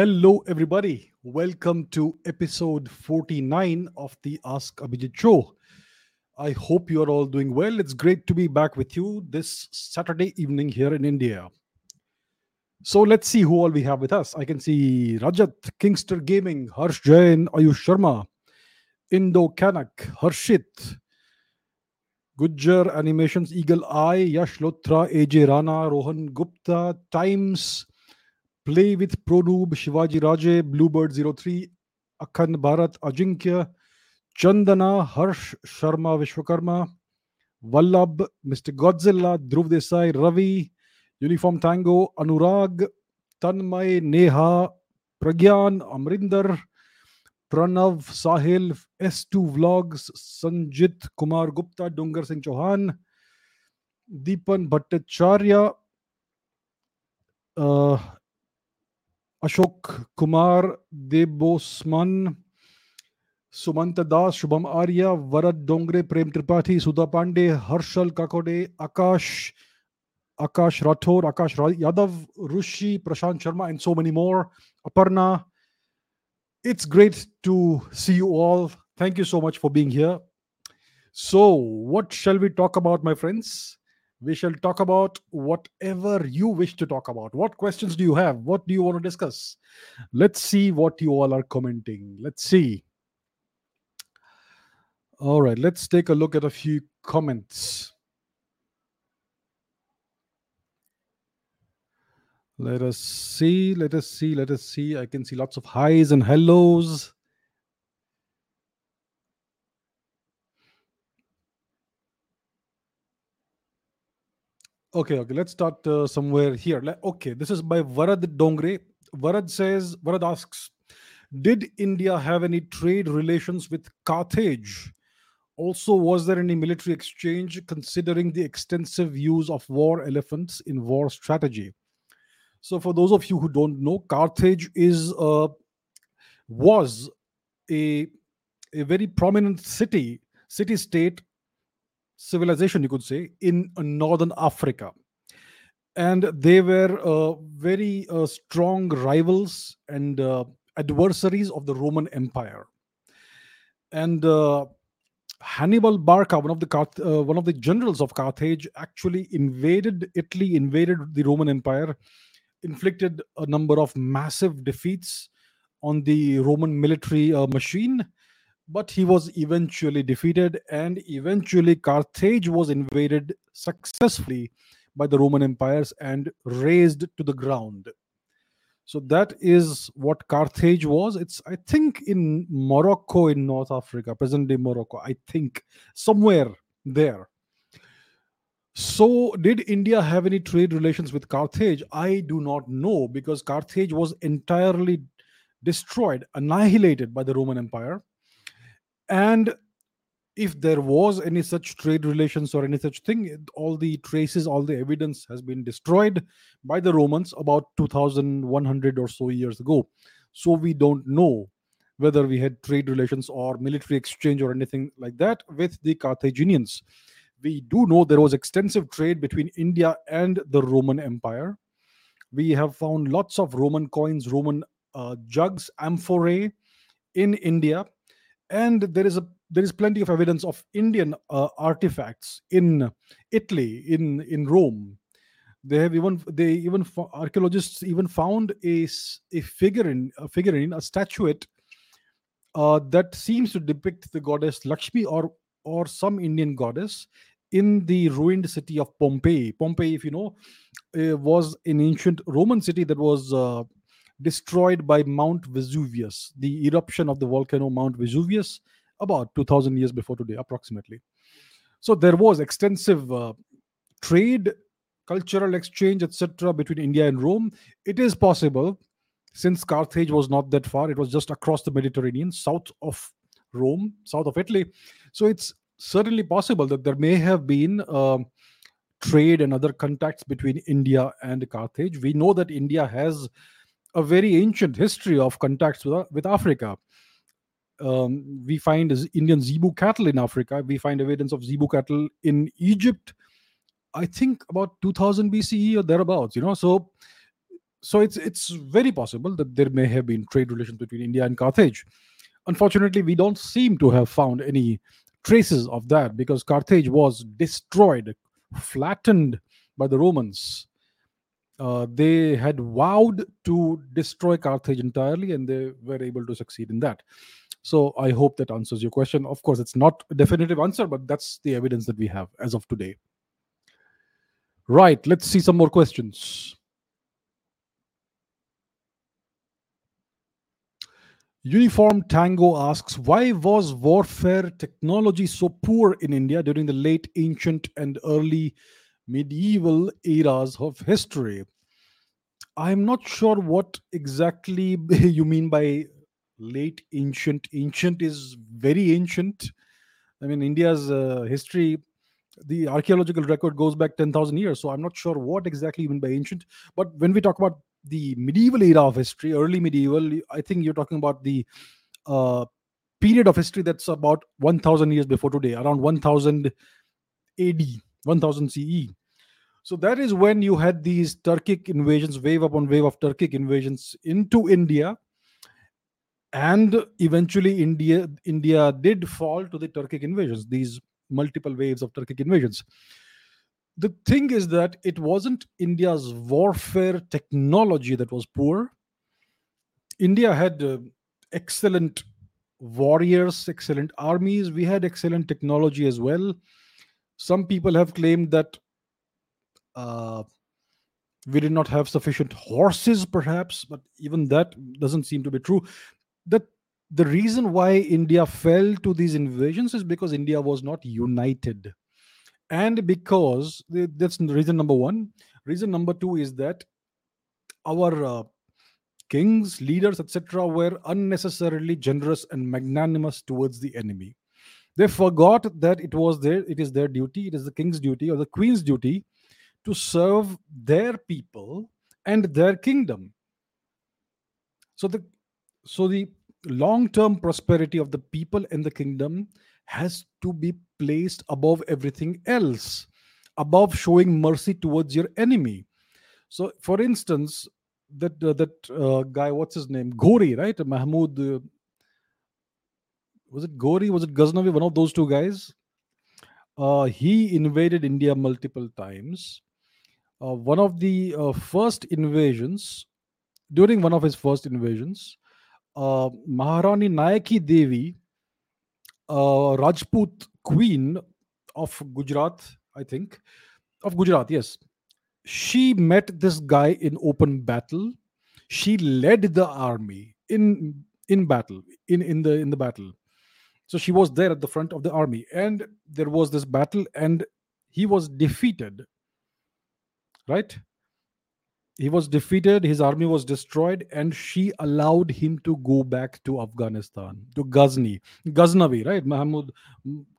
Hello, everybody. Welcome to episode 49 of the Ask Abhijit show. I hope you are all doing well. It's great to be back with you this Saturday evening here in India. So let's see who all we have with us. I can see Rajat, Kingster Gaming, Harsh Jain, Ayush Sharma, Indo Kanak, Harshit, Gujar Animations, Eagle Eye, Yash Lothra, AJ Rana, Rohan Gupta, Times Play with Pranub, Shivaji Raje, Bluebird03, Akhand Bharat, Ajinkya, Chandana, Harsh, Sharma, Vishwakarma, Vallabh, Mr. Godzilla, Dhruv Desai, Ravi, Uniform Tango, Anurag, Tanmay, Neha, Pragyan, Amrinder, Pranav, Sahil, S2 Vlogs, Sanjit, Kumar Gupta, Dungar Singh Chauhan, Deepan Bhattacharya, Ashok Kumar, Debosman, Sumanta Das, Shubham Arya, Varad Dongre, Prem Tripathi, Sudha Pandey, Harshal Kakode, Akash Rathore, Akash Yadav, Rushi, Prashant Sharma, and so many more. Aparna, it's great to see you all. Thank you so much for being here. So, what shall we talk about, my friends? We shall talk about whatever you wish to talk about. What questions do you have? What do you want to discuss? Let's see what you all are commenting. Let's see. All right, let's take a look at a few comments. Let us see. I can see lots of highs and hellos. Okay, let's start somewhere here. Okay, this is by Varad Dongre. Varad asks, did India have any trade relations with Carthage? Also, was there any military exchange considering the extensive use of war elephants in war strategy? So for those of you who don't know, Carthage was a very prominent city-state civilization, you could say, in northern Africa. And they were very strong rivals and adversaries of the Roman Empire. And Hannibal Barca, one of the generals of Carthage, actually invaded Italy, invaded the Roman Empire, inflicted a number of massive defeats on the Roman military machine. But he was eventually defeated, and eventually Carthage was invaded successfully by the Roman empires and razed to the ground. So that is what Carthage was. It's, I think, in Morocco, in North Africa, present-day Morocco, I think, somewhere there. So did India have any trade relations with Carthage? I do not know, because Carthage was entirely destroyed, annihilated by the Roman Empire. And if there was any such trade relations or any such thing, all the traces, all the evidence has been destroyed by the Romans about 2,100 or so years ago. So we don't know whether we had trade relations or military exchange or anything like that with the Carthaginians. We do know there was extensive trade between India and the Roman Empire. We have found lots of Roman coins, Roman jugs, amphorae in India. And there is plenty of evidence of Indian artifacts in Italy, in Rome. Archaeologists even found a figurine, a statuette that seems to depict the goddess Lakshmi or some Indian goddess in the ruined city of Pompeii. Pompeii, if you know, was an ancient Roman city that was destroyed by Mount Vesuvius, the eruption of the volcano Mount Vesuvius, about 2,000 years before today, approximately. So there was extensive trade, cultural exchange, etc. between India and Rome. It is possible, since Carthage was not that far, it was just across the Mediterranean, south of Rome, south of Italy. So it's certainly possible that there may have been trade and other contacts between India and Carthage. We know that India has a very ancient history of contacts with Africa. We find Indian zebu cattle in Africa. We find evidence of zebu cattle in Egypt, I think about 2000 BCE or thereabouts. So So it's very possible that there may have been trade relations between India and Carthage. Unfortunately, we don't seem to have found any traces of that because Carthage was destroyed, flattened by the Romans. They had vowed to destroy Carthage entirely, and they were able to succeed in that. So I hope that answers your question. Of course, it's not a definitive answer, but that's the evidence that we have as of today. Right, let's see some more questions. Uniform Tango asks, why was warfare technology so poor in India during the late ancient and early medieval eras of history? I'm not sure what exactly you mean by late ancient. Ancient is very ancient. I mean, India's history, the archaeological record goes back 10,000 years. So I'm not sure what exactly you mean by ancient. But when we talk about the medieval era of history, early medieval, I think you're talking about the period of history that's about 1,000 years before today, around 1000 AD, 1000 CE. So that is when you had these Turkic invasions, wave upon wave of Turkic invasions into India. And eventually India did fall to the Turkic invasions, these multiple waves of Turkic invasions. The thing is that it wasn't India's warfare technology that was poor. India had excellent warriors, excellent armies. We had excellent technology as well. Some people have claimed that we did not have sufficient horses, perhaps, but even that doesn't seem to be true. That the reason why India fell to these invasions is because India was not united. And because that's reason number one. Reason number two is that our kings, leaders, etc., were unnecessarily generous and magnanimous towards the enemy. They forgot that it is their duty, it is the king's duty or the queen's duty to serve their people and their kingdom. So the long-term prosperity of the people and the kingdom has to be placed above everything else, above showing mercy towards your enemy. So, for instance, that guy, what's his name? Ghori, right? Mahmud, was it Ghori? Was it Ghaznavi? One of those two guys. He invaded India multiple times. During one of his first invasions, Maharani Naiki Devi, Rajput queen of Gujarat, I think. Of Gujarat, yes. She met this guy in open battle. She led the army in battle, in the battle. So she was there at the front of the army. And there was this battle and he was defeated. Right? He was defeated, his army was destroyed, and she allowed him to go back to Afghanistan, to Ghaznavi, right? Mahmud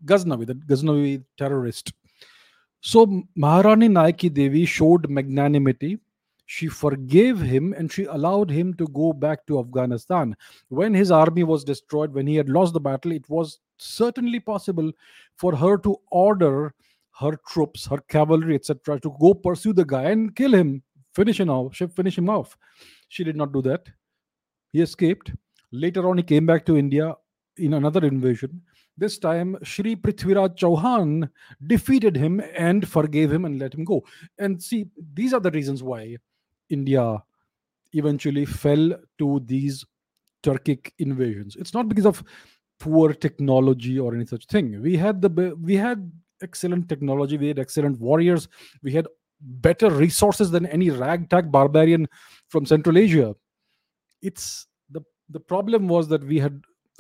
Ghaznavi, the Ghaznavi terrorist. So Maharani Naiki Devi showed magnanimity. She forgave him and she allowed him to go back to Afghanistan. When his army was destroyed, when he had lost the battle, it was certainly possible for her to order her troops, her cavalry, etc., to go pursue the guy and kill him. Finish him off. She did not do that. He escaped. Later on, he came back to India in another invasion. This time, Shri Prithviraj Chauhan defeated him and forgave him and let him go. And see, these are the reasons why India eventually fell to these Turkic invasions. It's not because of poor technology or any such thing. We had excellent technology. We had excellent warriors. We had better resources than any ragtag barbarian from Central Asia. It's the problem was that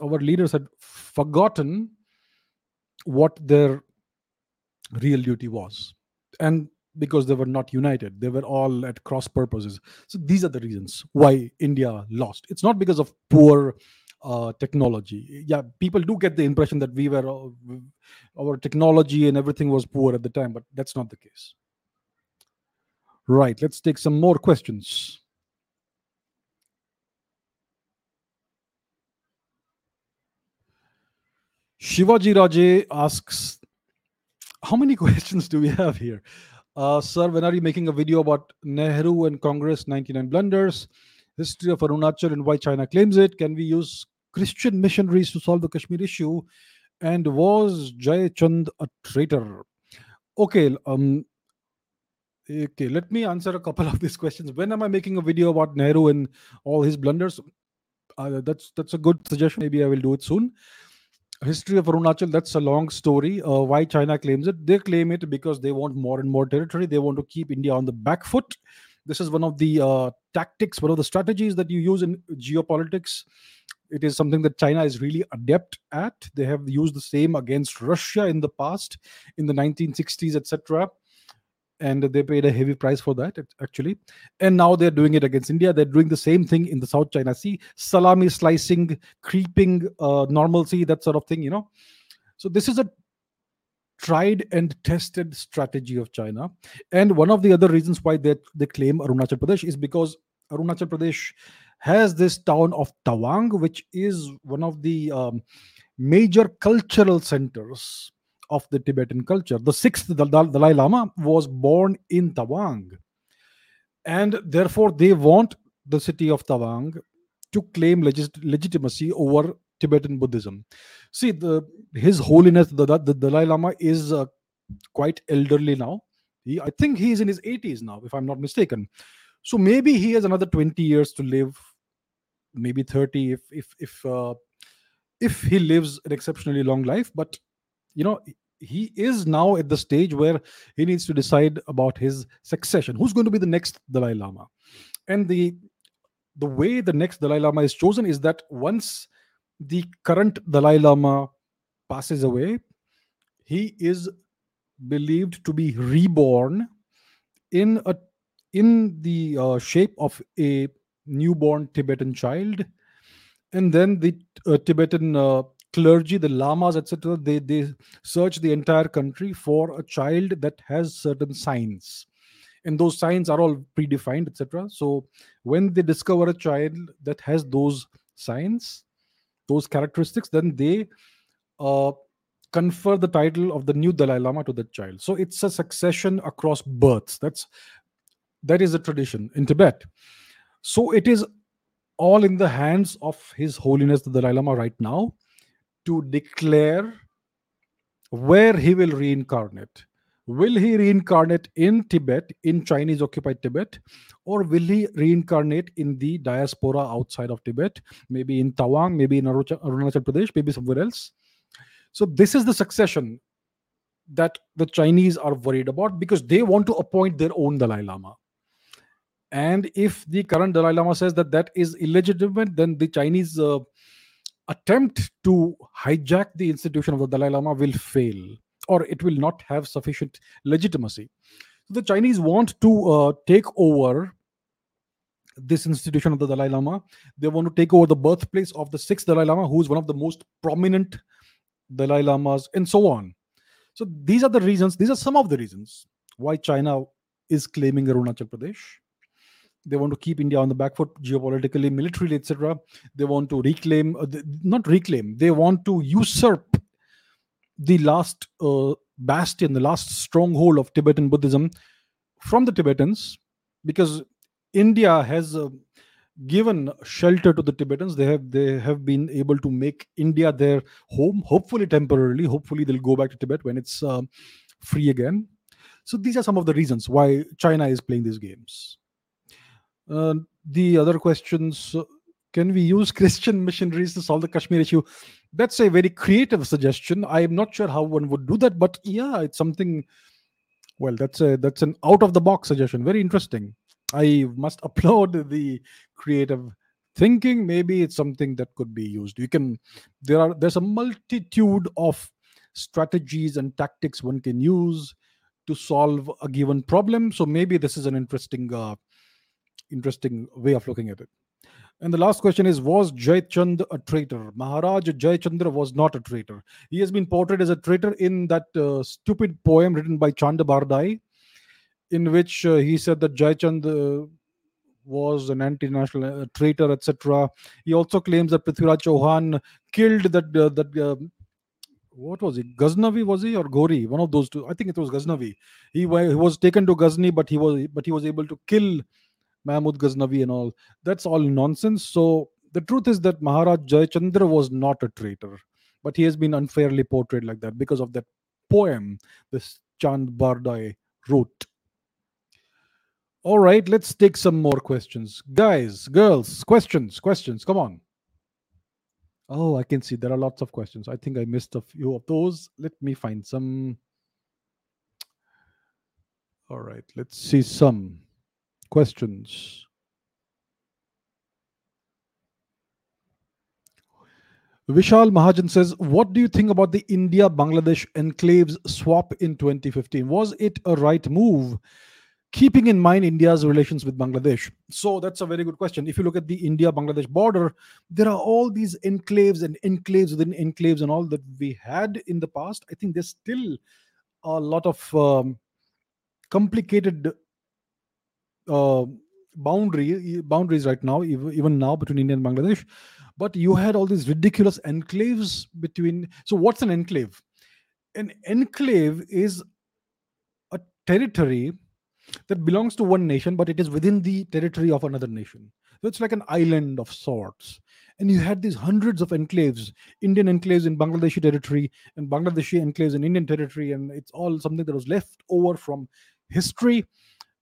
our leaders had forgotten what their real duty was, and because they were not united, they were all at cross purposes. So these are the reasons why India lost. It's not because of poor technology. Yeah, people do get the impression that we were our technology and everything was poor at the time, but that's not the case. Right, let's take some more questions. Shivaji Raje asks, how many questions do we have here? Sir, when are you making a video about Nehru and Congress 99 blunders? History of Arunachal and why China claims it. Can we use Christian missionaries to solve the Kashmir issue? And was Jayachand a traitor? Okay, let me answer a couple of these questions. When am I making a video about Nehru and all his blunders? That's a good suggestion. Maybe I will do it soon. History of Arunachal, that's a long story. Why China claims it? They claim it because they want more and more territory. They want to keep India on the back foot. This is one of the tactics, one of the strategies that you use in geopolitics. It is something that China is really adept at. They have used the same against Russia in the past, in the 1960s, etc. And they paid a heavy price for that, actually. And now they're doing it against India. They're doing the same thing in the South China Sea. Salami slicing, creeping, normalcy, that sort of thing, you know. So this is a tried and tested strategy of China. And one of the other reasons why they claim Arunachal Pradesh is because Arunachal Pradesh has this town of Tawang, which is one of the major cultural centers of the Tibetan culture. The sixth Dalai Lama was born in Tawang. And therefore, they want the city of Tawang to claim legitimacy over Tibetan Buddhism. See, His Holiness, the Dalai Lama, is quite elderly now. I think he is in his 80s now, if I'm not mistaken. So maybe he has another 20 years to live, maybe 30, if he lives an exceptionally long life. But, you know, he is now at the stage where he needs to decide about his succession. Who's going to be the next Dalai Lama? And the way the next Dalai Lama is chosen is that once the current Dalai Lama passes away, he is believed to be reborn in the shape of a newborn Tibetan child. And then the Tibetan clergy, the lamas, etc., they search the entire country for a child that has certain signs. And those signs are all predefined, etc. So when they discover a child that has those signs, those characteristics, then they confer the title of the new Dalai Lama to that child. So it's a succession across births. That is a tradition in Tibet. So it is all in the hands of His Holiness the Dalai Lama right now to declare where he will reincarnate. Will he reincarnate in Tibet, in Chinese-occupied Tibet, or will he reincarnate in the diaspora outside of Tibet, maybe in Tawang, maybe in Arunachal Pradesh, maybe somewhere else? So this is the succession that the Chinese are worried about because they want to appoint their own Dalai Lama. And if the current Dalai Lama says that is illegitimate, then the Chinese attempt to hijack the institution of the Dalai Lama will fail, or it will not have sufficient legitimacy. The Chinese want to take over this institution of the Dalai Lama. They want to take over the birthplace of the sixth Dalai Lama, who is one of the most prominent Dalai Lamas, and so on. So these are the reasons, these are some of the reasons why China is claiming Arunachal Pradesh. They want to keep India on the back foot geopolitically, militarily, etc. They want to they want to usurp the last bastion, the last stronghold of Tibetan Buddhism from the Tibetans, because India has given shelter to the Tibetans. They have been able to make India their home, hopefully temporarily. Hopefully they'll go back to Tibet when it's free again. So these are some of the reasons why China is playing these games. The other questions, can we use Christian missionaries to solve the Kashmir issue? That's a very creative suggestion. I'm not sure how one would do that, but yeah, it's something. Well, that's an out-of-the-box suggestion. Very interesting. I must applaud the creative thinking. Maybe it's something that could be used. There's a multitude of strategies and tactics one can use to solve a given problem. So maybe this is an interesting way of looking at it. And the last question is, was Jayachand a traitor? Maharaj Jayachandra was not a traitor. He has been portrayed as a traitor in that stupid poem written by Chandabardai, in which he said that Jayachand was an anti-national traitor, etc. He also claims that Prithviraj Chauhan killed that what was it? Ghaznavi was he or Ghori? One of those two. I think it was Ghaznavi. He was taken to Ghazni, but he was able to kill Mahmud Ghaznavi and all. That's all nonsense. So the truth is that Maharaj Jayachandra was not a traitor, but he has been unfairly portrayed like that because of that poem, this Chand Bardai wrote. All right, let's take some more questions. Guys, girls, questions, come on. Oh, I can see there are lots of questions. I think I missed a few of those. Let me find some. All right, let's see some questions. Vishal Mahajan says, what do you think about the India-Bangladesh enclaves swap in 2015? Was it a right move, keeping in mind India's relations with Bangladesh? So that's a very good question. If you look at the India-Bangladesh border, there are all these enclaves and enclaves within enclaves and all that we had in the past. I think there's still a lot of complicated boundaries right now, even now, between India and Bangladesh. But you had all these ridiculous enclaves between. So what's an enclave? An enclave is a territory that belongs to one nation, but it is within the territory of another nation. So it's like an island of sorts. And you had these hundreds of enclaves, Indian enclaves in Bangladeshi territory and Bangladeshi enclaves in Indian territory. And it's all something that was left over from history.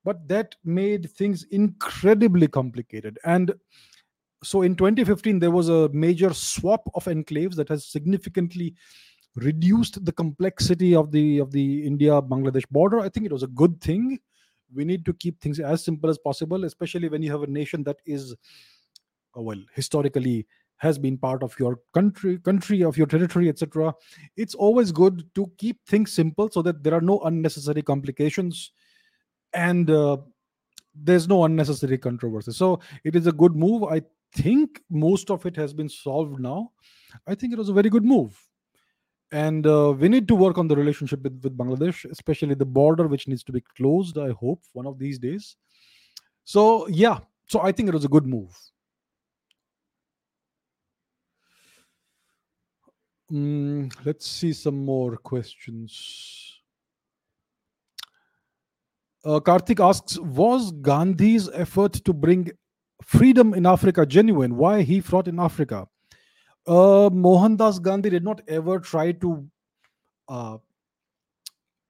But that made things incredibly complicated. And so in 2015, there was a major swap of enclaves that has significantly reduced the complexity of the India-Bangladesh border. I think it was a good thing. We need to keep things as simple as possible, especially when you have a nation that is, well, historically has been part of your country of your territory, etc. It's always good to keep things simple so that there are no unnecessary complications and there's no unnecessary controversy. So it is a good move. I think most of it has been solved now. I think it was a very good move. And we need to work on the relationship with Bangladesh, especially the border, which needs to be closed, I hope, one of these days. So, yeah. So I think it was a good move. Let's see some more questions. Karthik asks, was Gandhi's effort to bring freedom in Africa genuine? Why he fought in Africa? Mohandas Gandhi did not ever try to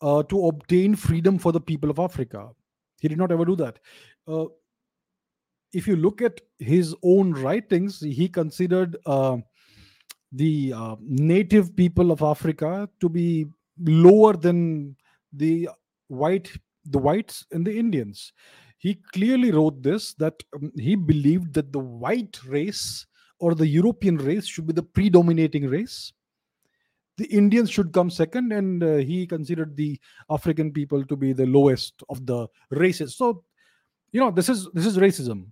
obtain freedom for the people of Africa. He did not ever do that. If you look at his own writings, he considered the native people of Africa to be lower than the whites and the Indians. He clearly wrote this, that he believed that the white race or the European race should be the predominating race. The Indians should come second, and he considered the African people to be the lowest of the races. So, you know, this is racism.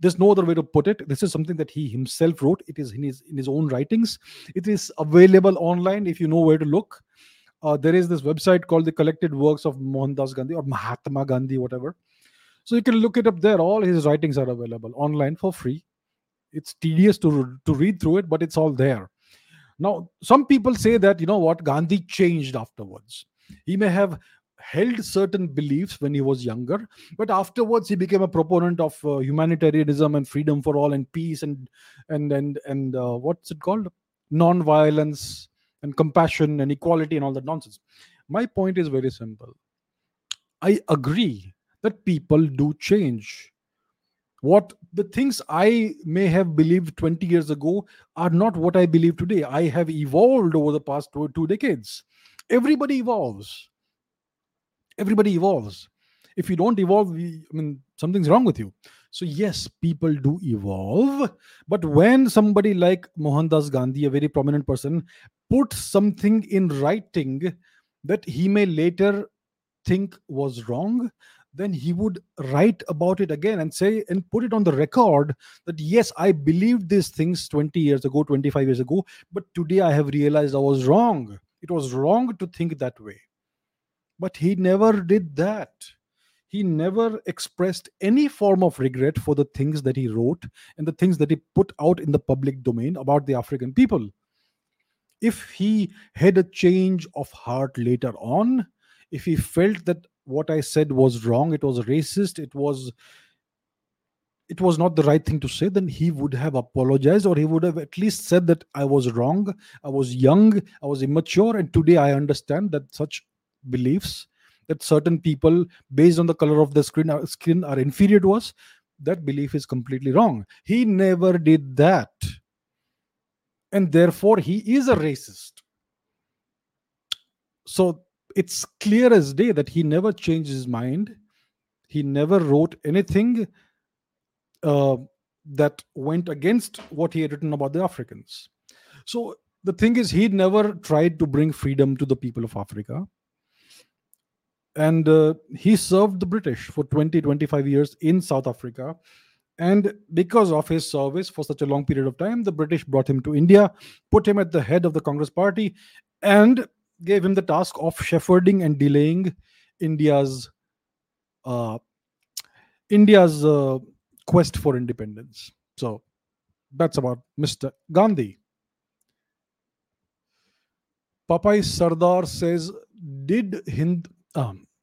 There's no other way to put it. This is something that he himself wrote. It is in his own writings. It is available online if you know where to look. There is this website called the Collected Works of Mohandas Gandhi or Mahatma Gandhi, whatever. So you can look it up there. All his writings are available online for free. It's tedious to read through it, but it's all there. Now, some people say that, you know what, Gandhi changed afterwards. He may have held certain beliefs when he was younger, but afterwards he became a proponent of humanitarianism and freedom for all and peace and what's it called? Non-violence and compassion and equality and all that nonsense. My point is very simple. I agree that people do change. What the things I may have believed 20 years ago are not what I believe today. I have evolved over the past two decades. Everybody evolves. If you don't evolve, something's wrong with you. So yes, people do evolve. But when somebody like Mohandas Gandhi, a very prominent person, puts something in writing that he may later think was wrong, then he would write about it again and say and put it on the record that yes, I believed these things 20 years ago, 25 years ago, but today I have realized I was wrong. It was wrong to think that way. But he never did that. He never expressed any form of regret for the things that he wrote and the things that he put out in the public domain about the African people. if he had a change of heart later on, if he felt that what I said was wrong, it was racist, it was not the right thing to say, then he would have apologized, or he would have at least said that I was wrong, I was young, I was immature, and today I understand that such beliefs, that certain people, based on the color of their skin are inferior to us, that belief is completely wrong. He never did that. And therefore, he is a racist. So it's clear as day that he never changed his mind. He never wrote anything that went against what he had written about the Africans. So the thing is, he never tried to bring freedom to the people of Africa. And he served the British for 20-25 years in South Africa. And because of his service for such a long period of time, the British brought him to India, put him at the head of the Congress party, and gave him the task of shepherding and delaying India's quest for independence. So that's about Mr. Gandhi. Papai Sardar says,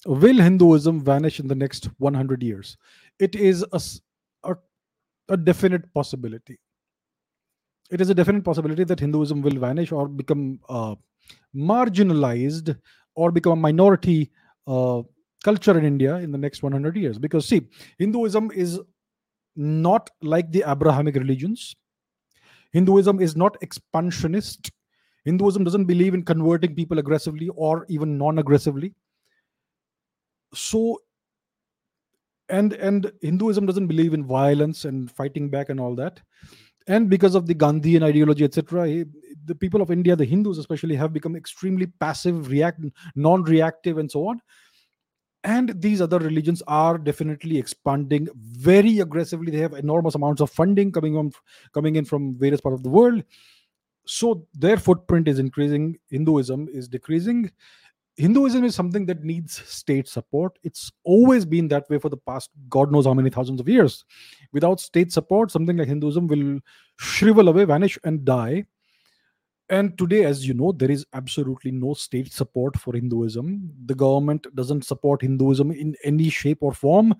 will Hinduism vanish in the next 100 years? It is a definite possibility. It is a definite possibility that Hinduism will vanish or become marginalized or become a minority culture in India in the next 100 years. Because see, Hinduism is not like the Abrahamic religions. Hinduism is not expansionist. Hinduism doesn't believe in converting people aggressively or even non-aggressively. So, and Hinduism doesn't believe in violence and fighting back and all that. And because of the Gandhian ideology, etc., the people of India, the Hindus especially, have become extremely passive, non-reactive, and so on. And these other religions are definitely expanding very aggressively. They have enormous amounts of funding coming in from various parts of the world. So their footprint is increasing. Hinduism is decreasing. Hinduism is something that needs state support. It's always been that way for the past God knows how many thousands of years. Without state support, something like Hinduism will shrivel away, vanish, and die. And today, as you know, there is absolutely no state support for Hinduism. The government doesn't support Hinduism in any shape or form.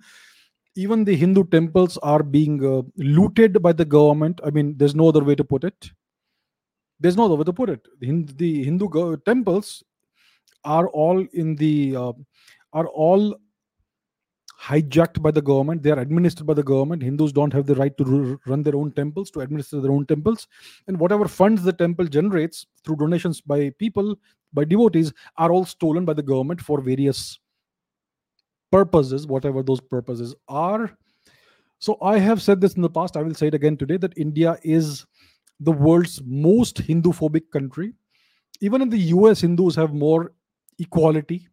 Even the Hindu temples are being looted by the government. I mean, there's no other way to put it. The Hindu temples are all hijacked by the government. They are administered by the government. Hindus don't have the right to run their own temples, to administer their own temples. And whatever funds the temple generates through donations by people, by devotees, are all stolen by the government for various purposes, whatever those purposes are. So I have said this in the past, I will say it again today, that India is the world's most Hindu-phobic country. Even in the US, Hindus have more equality.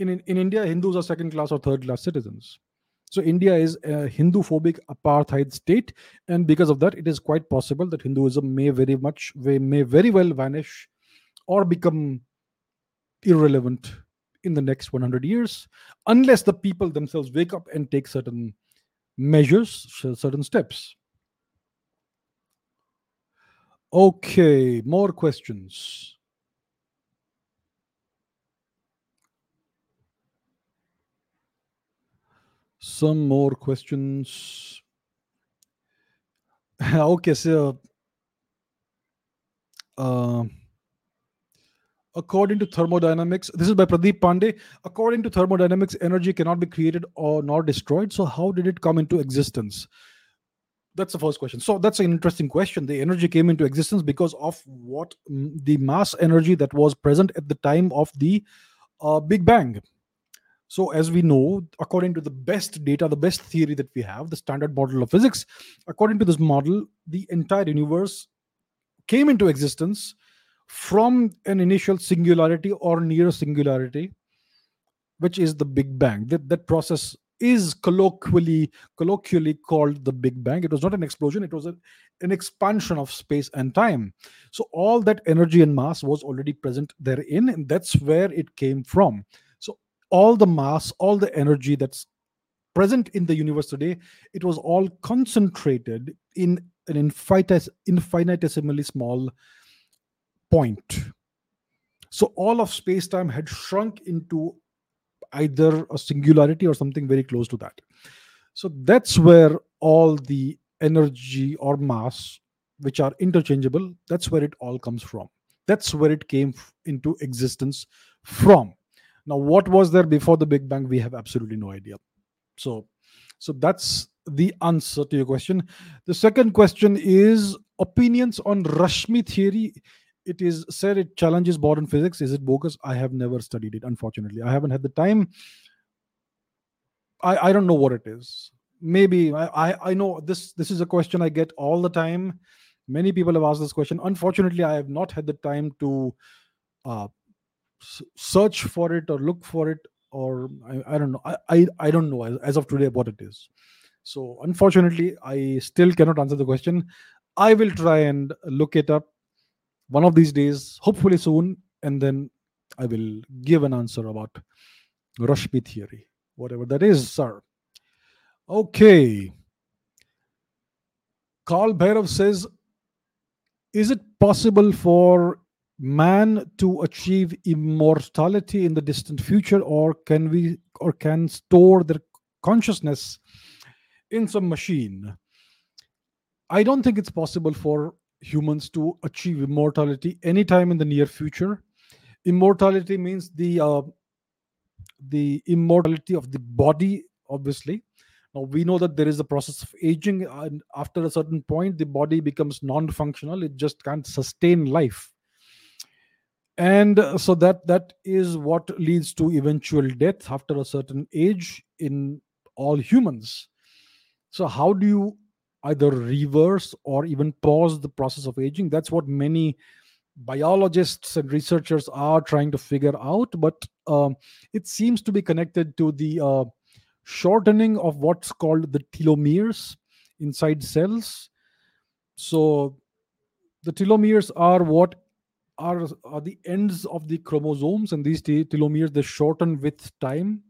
In India, Hindus are second-class or third-class citizens. So India is a Hindu-phobic apartheid state, and because of that, it is quite possible that Hinduism may very well vanish or become irrelevant in the next 100 years, unless the people themselves wake up and take certain measures, certain steps. Okay, more questions. Some more questions. Okay, so according to thermodynamics, this is by Pradeep Pandey. According to thermodynamics, energy cannot be created or nor destroyed. So how did it come into existence? That's the first question. So that's an interesting question. The energy came into existence because of what the mass energy that was present at the time of the Big Bang. So as we know, according to the best data, the best theory that we have, the standard model of physics, according to this model, the entire universe came into existence from an initial singularity or near singularity, which is the Big Bang. That process is colloquially called the Big Bang. It was not an explosion, it was an expansion of space and time. So all that energy and mass was already present therein, and that's where it came from. So all the mass, all the energy that's present in the universe today, it was all concentrated in an infinitesimally small point. So all of space-time had shrunk into either a singularity or something very close to that. So that's where all the energy or mass, which are interchangeable, that's where it all comes from. That's where it came into existence from. Now, what was there before the Big Bang? We have absolutely no idea. So that's the answer to your question. The second question is opinions on Rashmi theory. It is said it challenges modern physics. Is it bogus? I have never studied it, unfortunately. I haven't had the time. I don't know what it is. Maybe I know this is a question I get all the time. Many people have asked this question. Unfortunately, I have not had the time to search for it or look for it, or I don't know. I don't know as of today what it is. So unfortunately, I still cannot answer the question. I will try and look it up one of these days, hopefully soon, and then I will give an answer about Rashmi theory, whatever that is, sir. Okay. Karl Bhairav says, is it possible for man to achieve immortality in the distant future, or can we store their consciousness in some machine? I don't think it's possible for humans to achieve immortality anytime in the near future. Immortality means the immortality of the body, obviously. Now, we know that there is a process of aging, and after a certain point, the body becomes non-functional. It just can't sustain life. And so that is what leads to eventual death after a certain age in all humans. So how do you either reverse or even pause the process of aging? That's what many biologists and researchers are trying to figure out. But it seems to be connected to the shortening of what's called the telomeres inside cells. So the telomeres are what are the ends of the chromosomes, and these telomeres, they shorten with time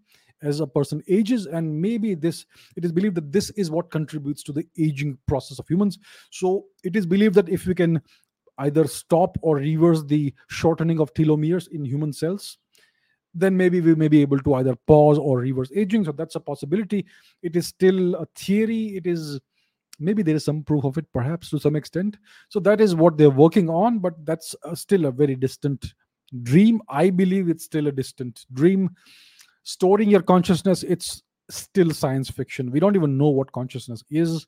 as a person ages, and maybe it is believed that this is what contributes to the aging process of humans. So it is believed that if we can either stop or reverse the shortening of telomeres in human cells, then maybe we may be able to either pause or reverse aging. So that's a possibility. It is still a theory. It is, maybe there is some proof of it, perhaps, to some extent. So that is what they're working on, but that's still a very distant dream. I believe it's still a distant dream. Storing your consciousness, it's still science fiction. We don't even know what consciousness is,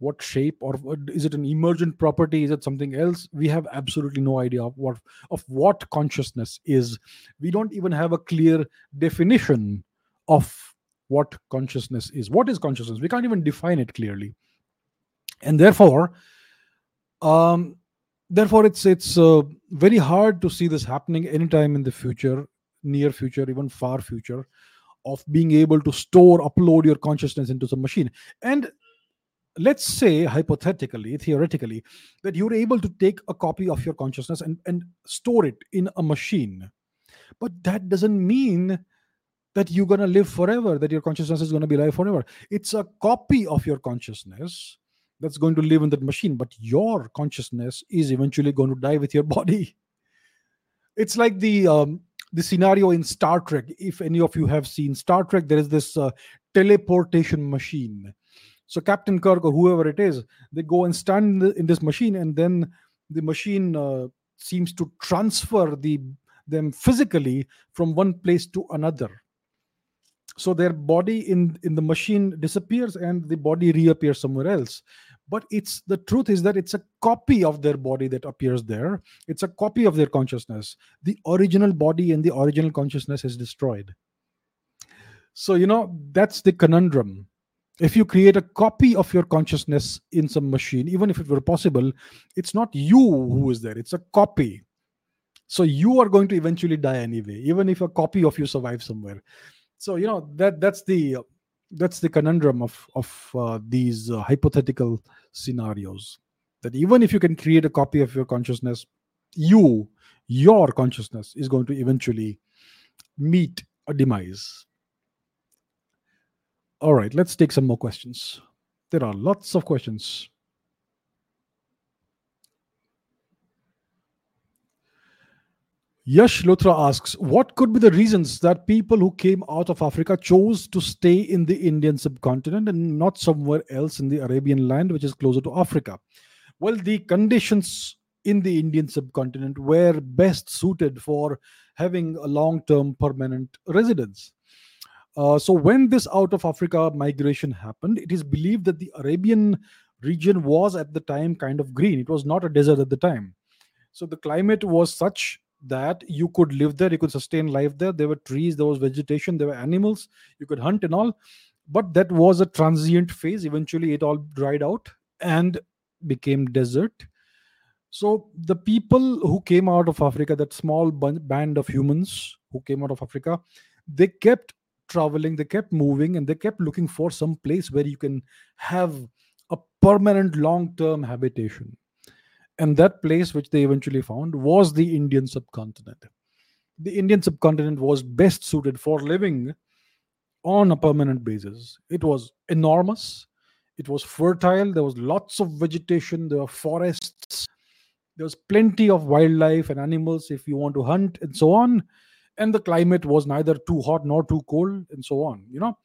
what shape, or is it an emergent property? Is it something else? We have absolutely no idea of what consciousness is. We don't even have a clear definition of what consciousness is. What is consciousness? We can't even define it clearly. And therefore it's very hard to see this happening anytime in the future, near future, even far future, of being able to store, upload your consciousness into some machine. And let's say, hypothetically, theoretically, that you're able to take a copy of your consciousness and store it in a machine. But that doesn't mean that you're going to live forever, that your consciousness is going to be alive forever. It's a copy of your consciousness that's going to live in that machine, but your consciousness is eventually going to die with your body. It's like the scenario in Star Trek. If any of you have seen Star Trek, there is this teleportation machine. So Captain Kirk or whoever it is, they go and stand in this machine, and then the machine seems to transfer them physically from one place to another. So their body in the machine disappears and the body reappears somewhere else. But the truth is that it's a copy of their body that appears there. It's a copy of their consciousness. The original body and the original consciousness is destroyed. So, that's the conundrum. If you create a copy of your consciousness in some machine, even if it were possible, it's not you who is there. It's a copy. So you are going to eventually die anyway, even if a copy of you survives somewhere. So, that's the conundrum of these hypothetical scenarios, that even if you can create a copy of your consciousness, your consciousness is going to eventually meet a demise. All right, let's take some more questions. There are lots of questions. Yash Lothra asks, what could be the reasons that people who came out of Africa chose to stay in the Indian subcontinent and not somewhere else in the Arabian land, which is closer to Africa? Well, the conditions in the Indian subcontinent were best suited for having a long-term permanent residence. So when this out of Africa migration happened, it is believed that the Arabian region was at the time kind of green. It was not a desert at the time. So the climate was such that you could live there, you could sustain life there. There were trees, there was vegetation, there were animals, you could hunt and all. But that was a transient phase. Eventually it all dried out and became desert. So the people who came out of Africa, that small band of humans who came out of Africa, they kept traveling, they kept moving, and they kept looking for some place where you can have a permanent long-term habitation. And that place which they eventually found was the Indian subcontinent. The Indian subcontinent was best suited for living on a permanent basis. It was enormous. It was fertile. There was lots of vegetation. There were forests. There was plenty of wildlife and animals if you want to hunt and so on. And the climate was neither too hot nor too cold and so on, you know.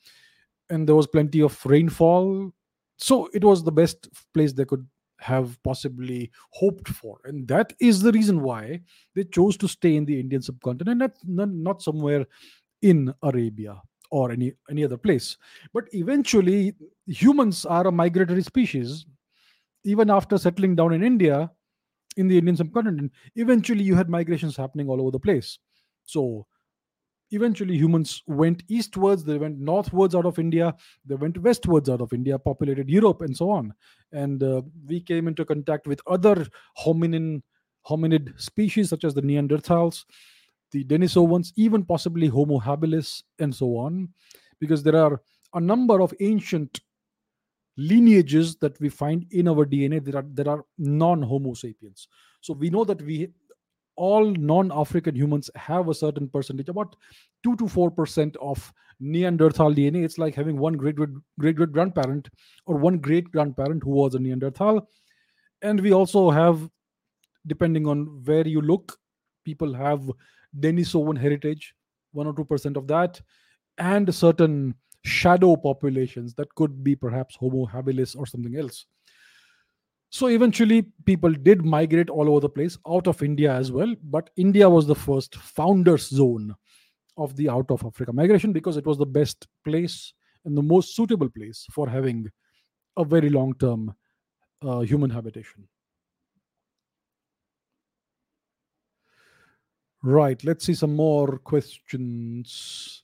And there was plenty of rainfall. So it was the best place they could have possibly hoped for. And that is the reason why they chose to stay in the Indian subcontinent, not somewhere in Arabia or any other place. But eventually, humans are a migratory species. Even after settling down in India, in the Indian subcontinent, eventually you had migrations happening all over the place. So eventually humans went eastwards, they went northwards out of India, they went westwards out of India, populated Europe and so on. And we came into contact with other hominid species such as the Neanderthals, the Denisovans, even possibly Homo habilis and so on. Because there are a number of ancient lineages that we find in our DNA that are non-Homo sapiens. So we know that all non-African humans have a certain percentage, about 2 to 4% of Neanderthal DNA. It's like having one great-great-grandparent or one great-grandparent who was a Neanderthal. And we also have, depending on where you look, people have Denisovan heritage, 1 or 2% of that, and certain shadow populations that could be perhaps Homo habilis or something else. So eventually, people did migrate all over the place, out of India as well. But India was the first founder's zone of the out of Africa migration because it was the best place and the most suitable place for having a very long-term human habitation. Right, let's see some more questions.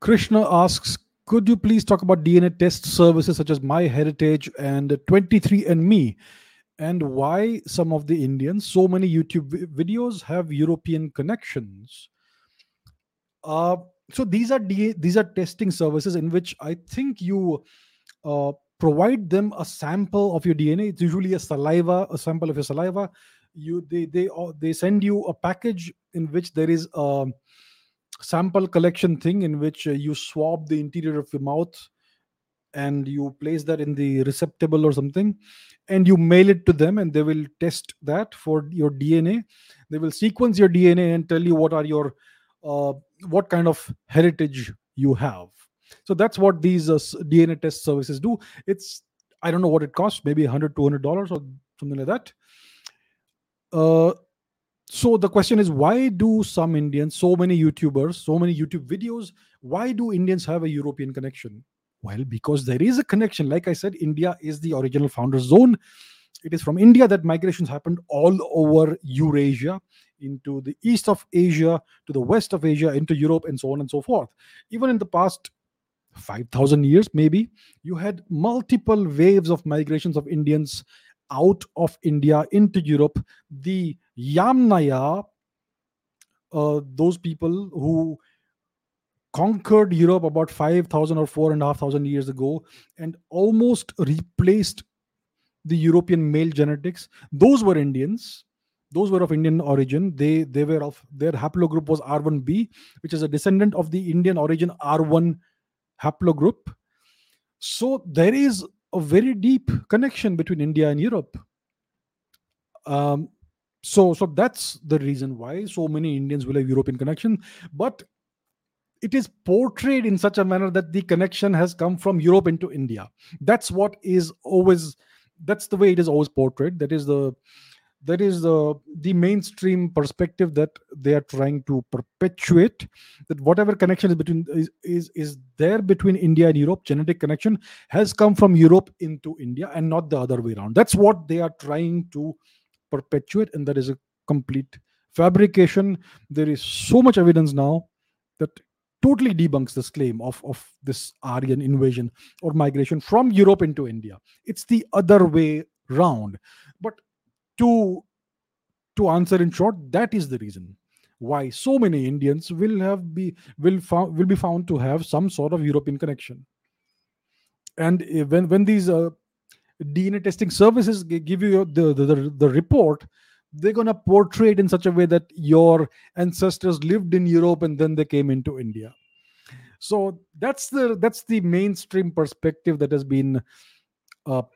Krishna asks, could you please talk about DNA test services such as MyHeritage and 23andMe and why some of the Indians, so many YouTube videos have European connections? So these are testing services in which I think you provide them a sample of your DNA. It's usually a sample of your saliva. They send you a package in which there is a sample collection thing in which you swab the interior of your mouth and you place that in the receptacle or something and you mail it to them and they will test that for your DNA. They will sequence your DNA and tell you what kind of heritage you have. So that's what these DNA test services do. It's, I don't know what it costs, maybe $100, $200 or something like that. So the question is, why do some Indians, so many YouTubers, so many YouTube videos, why do Indians have a European connection? Well, because there is a connection. Like I said, India is the original founder's zone. It is from India that migrations happened all over Eurasia, into the east of Asia, to the west of Asia, into Europe, and so on and so forth. Even in the past 5,000 years, maybe, you had multiple waves of migrations of Indians out of India into Europe. The Yamnaya, those people who conquered Europe about 5,000 or 4,500 years ago and almost replaced the European male genetics, those were Indians. Those were of Indian origin. They were of, their haplogroup was R1b, which is a descendant of the Indian origin R1 haplogroup. So there is a very deep connection between India and Europe. So that's the reason why so many Indians will have European connection. But it is portrayed in such a manner that the connection has come from Europe into India. That's the way it is always portrayed. That is the mainstream perspective that they are trying to perpetuate, that whatever connection is there between India and Europe, genetic connection has come from Europe into India and not the other way around. That's what they are trying to perpetuate, and that is a complete fabrication. There is so much evidence now that totally debunks this claim of this Aryan invasion or migration from Europe into India. It's the other way round. But to answer in short, that is the reason why so many Indians will be found to have some sort of European connection. And when these DNA testing services give you the report, they're going to portray it in such a way that your ancestors lived in Europe and then they came into India. So that's the mainstream perspective that has been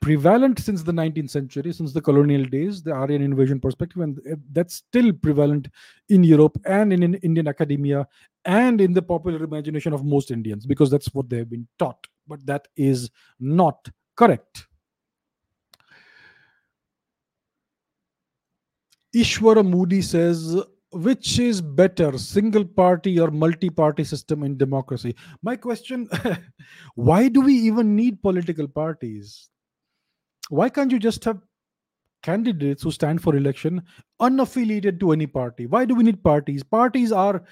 prevalent since the 19th century, since the colonial days, the Aryan invasion perspective, and that's still prevalent in Europe and in Indian academia and in the popular imagination of most Indians, because that's what they have been taught. But that is not correct. Ishwara Moody says, which is better, single party or multi-party system in democracy? My question, why do we even need political parties? Why can't you just have candidates who stand for election unaffiliated to any party? Why do we need parties? Parties are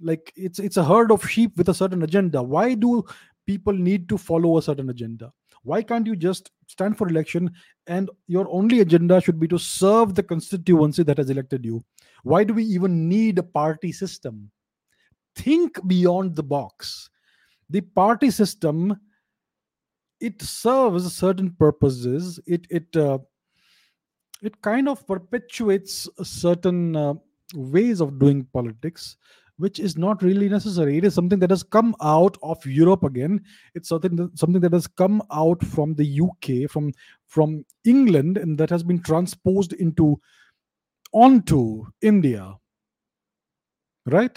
like, it's a herd of sheep with a certain agenda. Why do people need to follow a certain agenda? Why can't you just stand for election and your only agenda should be to serve the constituency that has elected you? Why do we even need a party system? Think beyond the box. The party system, it serves certain purposes. It kind of perpetuates certain ways of doing politics, which is not really necessary. It is something that has come out of Europe again. It's something that has come out from the UK, from England, and that has been transposed onto India. Right?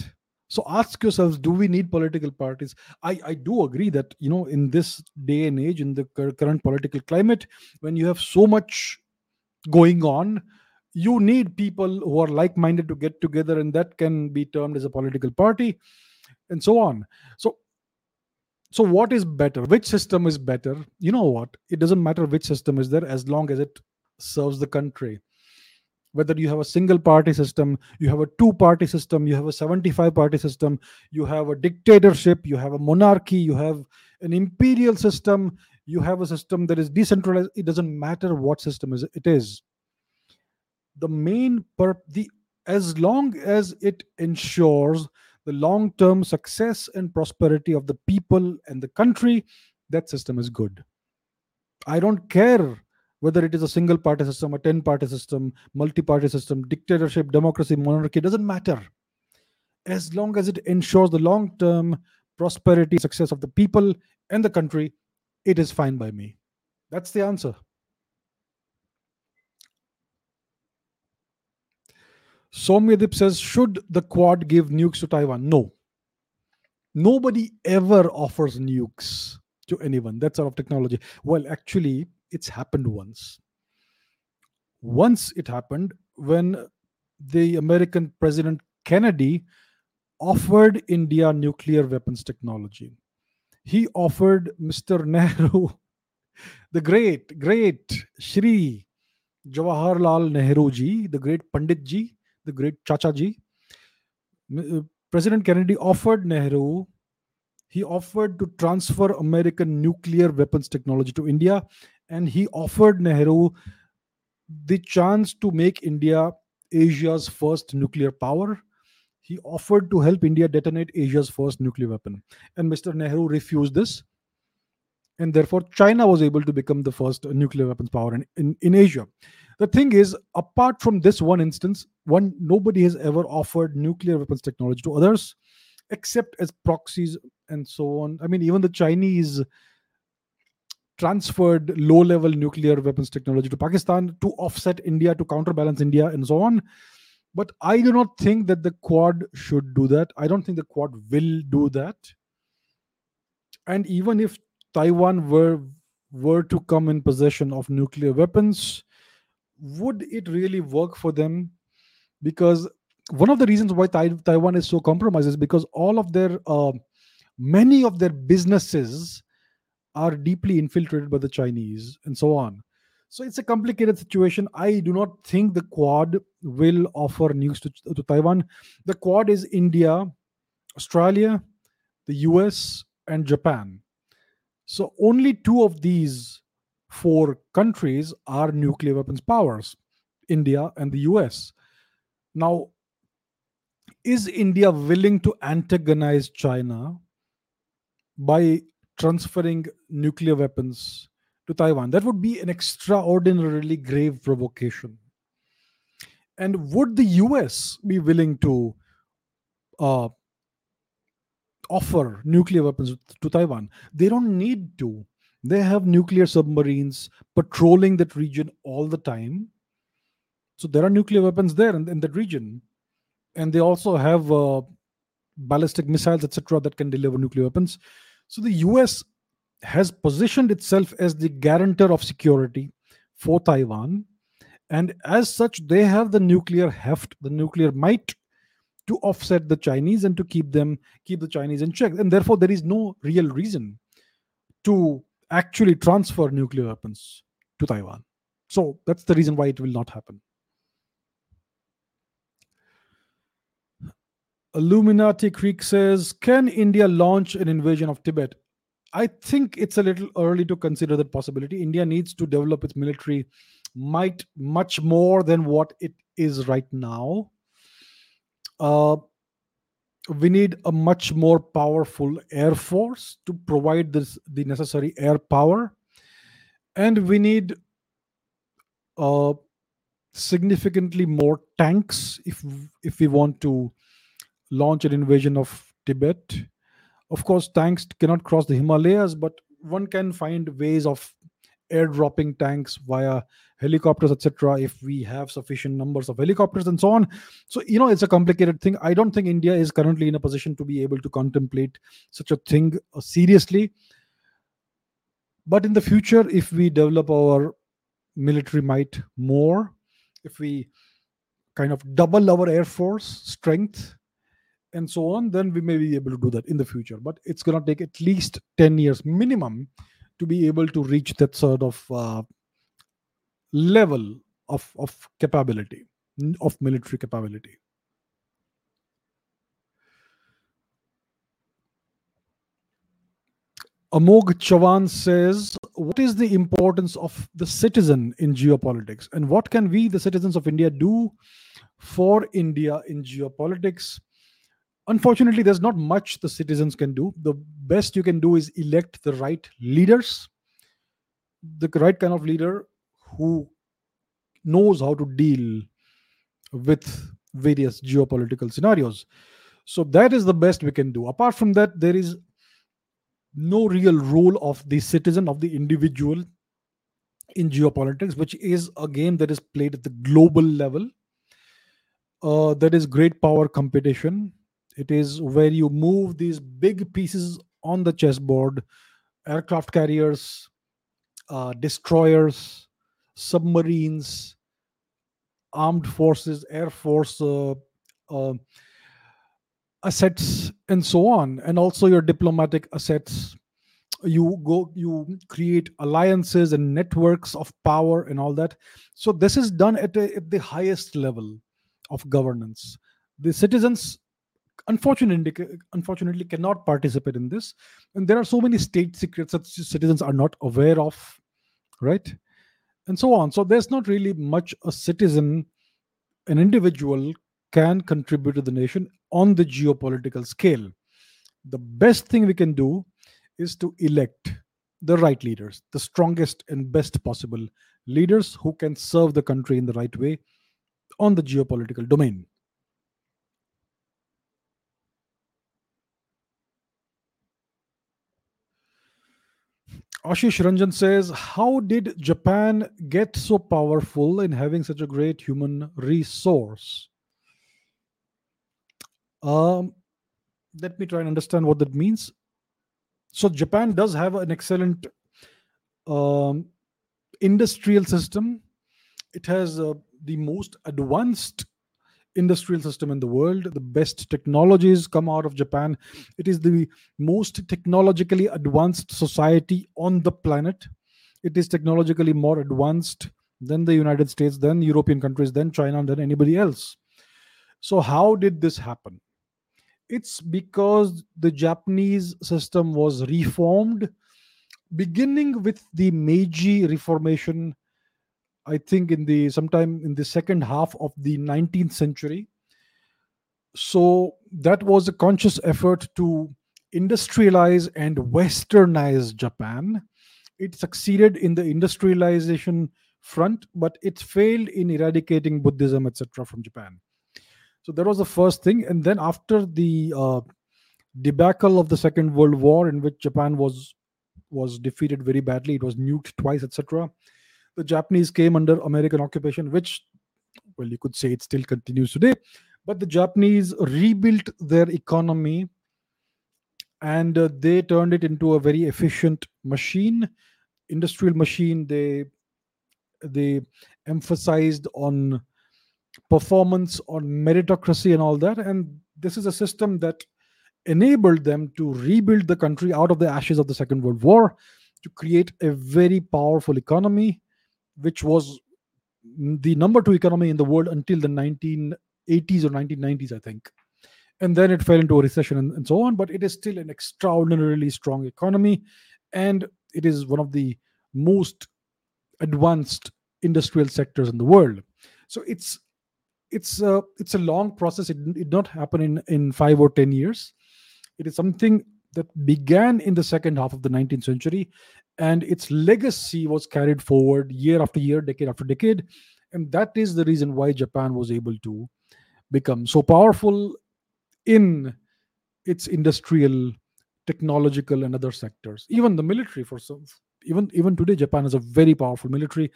So ask yourselves, do we need political parties? I do agree that, in this day and age, in the current political climate, when you have so much going on, you need people who are like-minded to get together, and that can be termed as a political party, and so on. So what is better? Which system is better? You know what? It doesn't matter which system is there as long as it serves the country. Whether you have a single-party system, you have a two-party system, you have a 75-party system, you have a dictatorship, you have a monarchy, you have an imperial system, you have a system that is decentralized. It doesn't matter what system it is. The main as long as it ensures the long-term success and prosperity of the people and the country, that system is good. I don't care whether it is a single-party system, a 10-party system, multi-party system, dictatorship, democracy, monarchy, it doesn't matter. As long as it ensures the long-term prosperity, success of the people and the country, it is fine by me. That's the answer. Somyadip says, should the Quad give nukes to Taiwan? No. Nobody ever offers nukes to anyone. That sort of technology. Well, actually, it's happened once. Once it happened when the American President Kennedy offered India nuclear weapons technology. He offered Mr. Nehru, the great Shri Jawaharlal Nehru ji, the great Pandit ji, the great Chacha ji. President Kennedy offered Nehru, he offered to transfer American nuclear weapons technology to India, and he offered Nehru the chance to make India Asia's first nuclear power. He offered to help India detonate Asia's first nuclear weapon. And Mr. Nehru refused this. And therefore, China was able to become the first nuclear weapons power in Asia. The thing is, apart from this one instance, nobody has ever offered nuclear weapons technology to others, except as proxies and so on. I mean, even the Chinese transferred low-level nuclear weapons technology to Pakistan to offset India, to counterbalance India, and so on. But I do not think that the Quad should do that. I don't think the Quad will do that. And even if Taiwan were to come in possession of nuclear weapons, would it really work for them? Because one of the reasons why Taiwan is so compromised is because all of their, many of their businesses are deeply infiltrated by the Chinese and so on. So it's a complicated situation. I do not think the Quad will offer news to Taiwan. The Quad is India, Australia, the US, and Japan. So only two of these four countries are nuclear weapons powers, India and the US. Now, is India willing to antagonize China by transferring nuclear weapons to Taiwan? That would be an extraordinarily grave provocation. And would the US be willing to offer nuclear weapons to Taiwan? They don't need to. They have nuclear submarines patrolling that region all the time. So there are nuclear weapons there in that region. And they also have ballistic missiles, etc., that can deliver nuclear weapons. So the US has positioned itself as the guarantor of security for Taiwan. And as such, they have the nuclear heft, the nuclear might to offset the Chinese and to keep the Chinese in check. And therefore, there is no real reason to actually transfer nuclear weapons to Taiwan. So that's the reason why it will not happen. Illuminati Creek says, can India launch an invasion of Tibet? I think it's a little early to consider that possibility. India needs to develop its military might much more than what it is right now. We need a much more powerful air force to provide the necessary air power. And we need significantly more tanks if we want to launch an invasion of Tibet. Of course, tanks cannot cross the Himalayas, but one can find ways of airdropping tanks via helicopters, etc., if we have sufficient numbers of helicopters and so on. So, you know, it's a complicated thing. I don't think India is currently in a position to be able to contemplate such a thing seriously. But in the future, if we develop our military might more, if we kind of double our air force strength and so on, then we may be able to do that in the future. But it's going to take at least 10 years minimum to be able to reach that sort of level of capability, of military capability. Amog Chauhan says, what is the importance of the citizen in geopolitics? And what can we, the citizens of India, do for India in geopolitics? Unfortunately, there's not much the citizens can do. The best you can do is elect the right leaders, the right kind of leader who knows how to deal with various geopolitical scenarios. So that is the best we can do. Apart from that, there is no real role of the citizen, of the individual in geopolitics, which is a game that is played at the global level. That is great power competition. It is where you move these big pieces on the chessboard, aircraft carriers, destroyers, submarines, armed forces, air force assets, and so on. And also your diplomatic assets. You create alliances and networks of power and all that. So this is done at the highest level of governance. The citizens, unfortunately, cannot participate in this. And there are so many state secrets that citizens are not aware of, right? And so on. So there's not really much a citizen, an individual, can contribute to the nation on the geopolitical scale. The best thing we can do is to elect the right leaders, the strongest and best possible leaders who can serve the country in the right way on the geopolitical domain. Ashish Ranjan says, how did Japan get so powerful in having such a great human resource? Let me try and understand what that means. So Japan does have an excellent industrial system. It has the most advanced industrial system in the world. The best technologies come out of Japan. It is the most technologically advanced society on the planet. It is technologically more advanced than the United States, than European countries, than China, and than anybody else. So how did this happen? It's because the Japanese system was reformed, beginning with the Meiji Reformation, I think sometime in the second half of the 19th century. So that was a conscious effort to industrialize and westernize Japan. It succeeded in the industrialization front, but it failed in eradicating Buddhism, etc., from Japan. So that was the first thing. And then after the debacle of the Second World War, in which Japan was defeated very badly, it was nuked twice, etc., the Japanese came under American occupation, which, well, you could say it still continues today. But the Japanese rebuilt their economy, and they turned it into a very efficient machine, industrial machine. They emphasized on performance, on meritocracy and all that. And this is a system that enabled them to rebuild the country out of the ashes of the Second World War, to create a very powerful economy, which was the number 2 economy in the world until the 1980s or 1990s, I think. And then it fell into a recession and so on, but it is still an extraordinarily strong economy, and it is one of the most advanced industrial sectors in the world. So it's a long process. It did not happen in 5 or 10 years. It is something that began in the second half of the 19th century, and its legacy was carried forward year after year, decade after decade. And that is the reason why Japan was able to become so powerful in its industrial, technological, and other sectors. Even the military, even today, Japan has a very powerful military.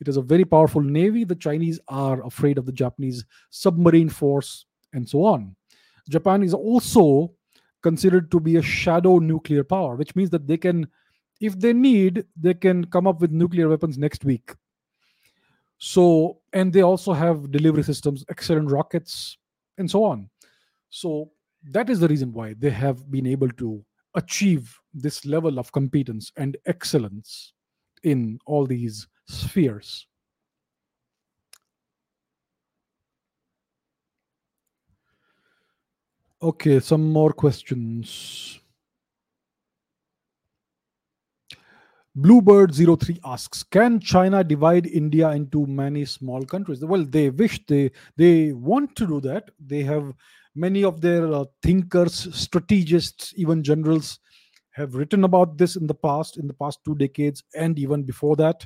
It has a very powerful navy. The Chinese are afraid of the Japanese submarine force and so on. Japan is also considered to be a shadow nuclear power, which means that they can, if they need, they can come up with nuclear weapons next week. So, and they also have delivery systems, excellent rockets, and so on. So that is the reason why they have been able to achieve this level of competence and excellence in all these spheres. Okay, some more questions. Bluebird03 asks, can China divide India into many small countries? Well, they wish, they want to do that. They have many of their thinkers, strategists, even generals have written about this in the past 2 decades and even before that.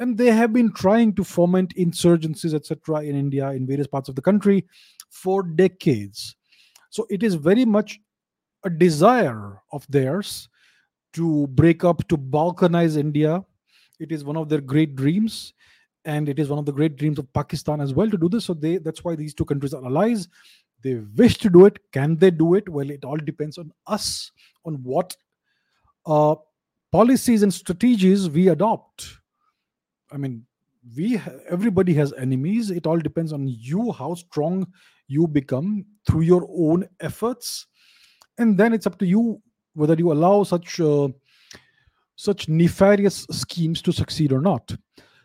And they have been trying to foment insurgencies, etc., in India, in various parts of the country for decades. So it is very much a desire of theirs to break up, to balkanize India. It is one of their great dreams, and it is one of the great dreams of Pakistan as well to do this. So that's why these two countries are allies. They wish to do it. Can they do it? Well, it all depends on us, on what policies and strategies we adopt. I mean, everybody has enemies. It all depends on you, how strong you become through your own efforts, and then it's up to you whether you allow such nefarious schemes to succeed or not.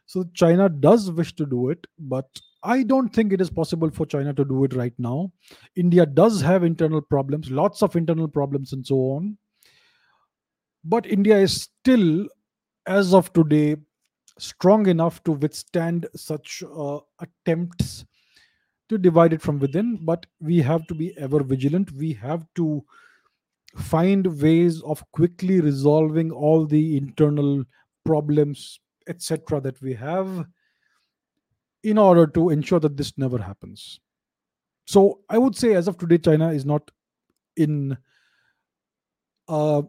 So China does wish to do it, but I don't think it is possible for China to do it right now. India does have internal problems, lots of internal problems and so on. But India is still, as of today, strong enough to withstand such attempts to divide it from within, but we have to be ever vigilant. We have to find ways of quickly resolving all the internal problems, etc., that we have in order to ensure that this never happens. So I would say, as of today, China is not in a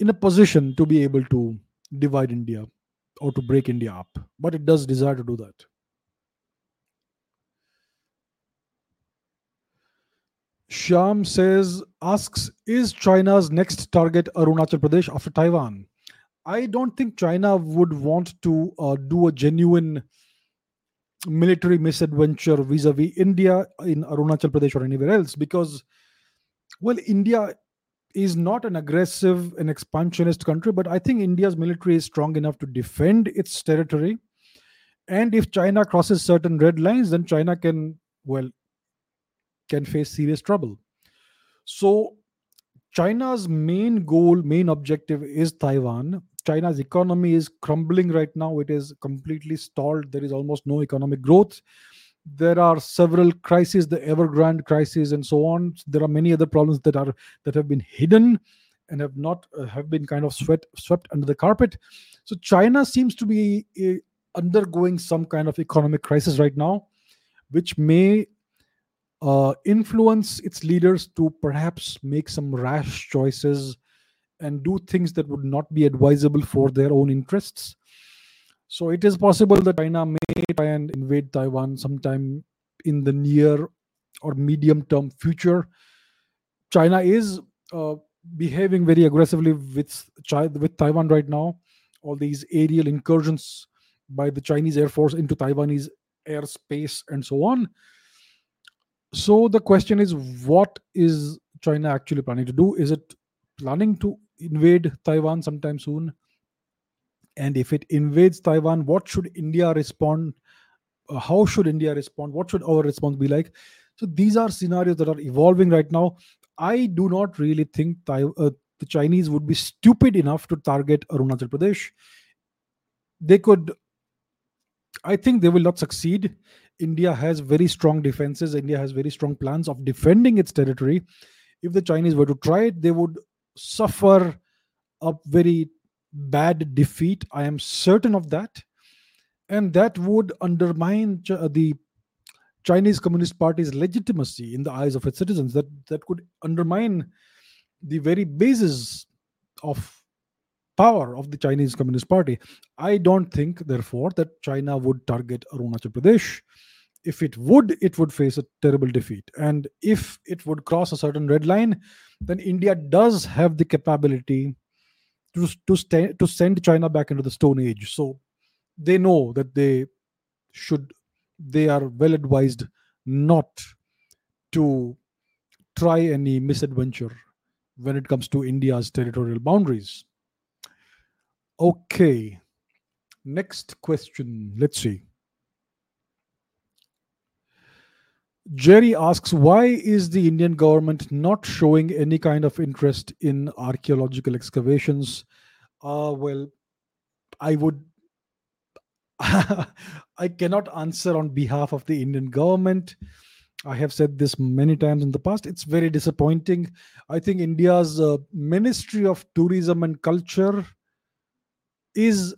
in a position to be able to divide India or to break India up, but it does desire to do that. Shyam asks, is China's next target Arunachal Pradesh after Taiwan? I don't think China would want to do a genuine military misadventure vis-a-vis India in Arunachal Pradesh or anywhere else, because, well, India is not an aggressive and expansionist country, but I think India's military is strong enough to defend its territory. And if China crosses certain red lines, then China can face serious trouble. So China's main goal, main objective is Taiwan. China's economy is crumbling right now. It is completely stalled. There is almost no economic growth. There are several crises, the Evergrande crisis and so on. There are many other problems that have been hidden and have been kind of swept under the carpet. So China seems to be undergoing some kind of economic crisis right now, which may influence its leaders to perhaps make some rash choices and do things that would not be advisable for their own interests. So it is possible that China may try and invade Taiwan sometime in the near or medium-term future. China is behaving very aggressively with Taiwan right now. All these aerial incursions by the Chinese Air Force into Taiwanese airspace and so on. So the question is, what is China actually planning to do? Is it planning to invade Taiwan sometime soon? And if it invades Taiwan, what should India respond? How should India respond? What should our response be like? So these are scenarios that are evolving right now. I do not really think the Chinese would be stupid enough to target Arunachal Pradesh. I think they will not succeed. India has very strong defenses. India has very strong plans of defending its territory. If the Chinese were to try it, they would suffer a very bad defeat. I am certain of that. And that would undermine the Chinese Communist Party's legitimacy in the eyes of its citizens. That could undermine the very basis of power of the Chinese Communist Party. I don't think, therefore, that China would target Arunachal Pradesh. If it would face a terrible defeat. And if it would cross a certain red line, then India does have the capability to send China back into the Stone Age. So they know that they are well advised not to try any misadventure when it comes to India's territorial boundaries. Okay, next question. Let's see. Jerry asks, why is the Indian government not showing any kind of interest in archaeological excavations? Well, I would... I cannot answer on behalf of the Indian government. I have said this many times in the past. It's very disappointing. I think India's Ministry of Tourism and Culture is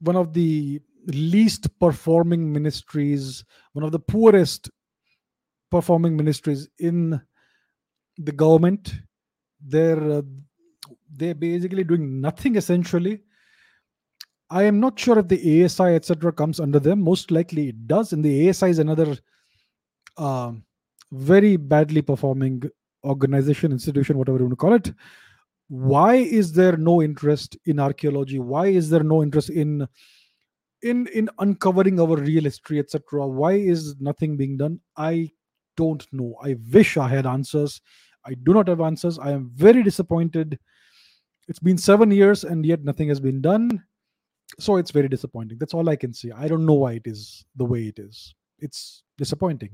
one of the least performing ministries, one of the poorest performing ministries in the government. They're basically doing nothing essentially. I am not sure if the ASI etc. comes under them. Most likely it does, and the ASI is another very badly performing organization, institution, whatever you want to call it. Why is there no interest in archaeology? Why is there no interest in uncovering our real history, etc.? Why is nothing being done? I don't know. I wish I had answers. I do not have answers. I am very disappointed. It's been 7 years and yet nothing has been done. So it's very disappointing. That's all I can say. I don't know why it is the way it is. It's disappointing.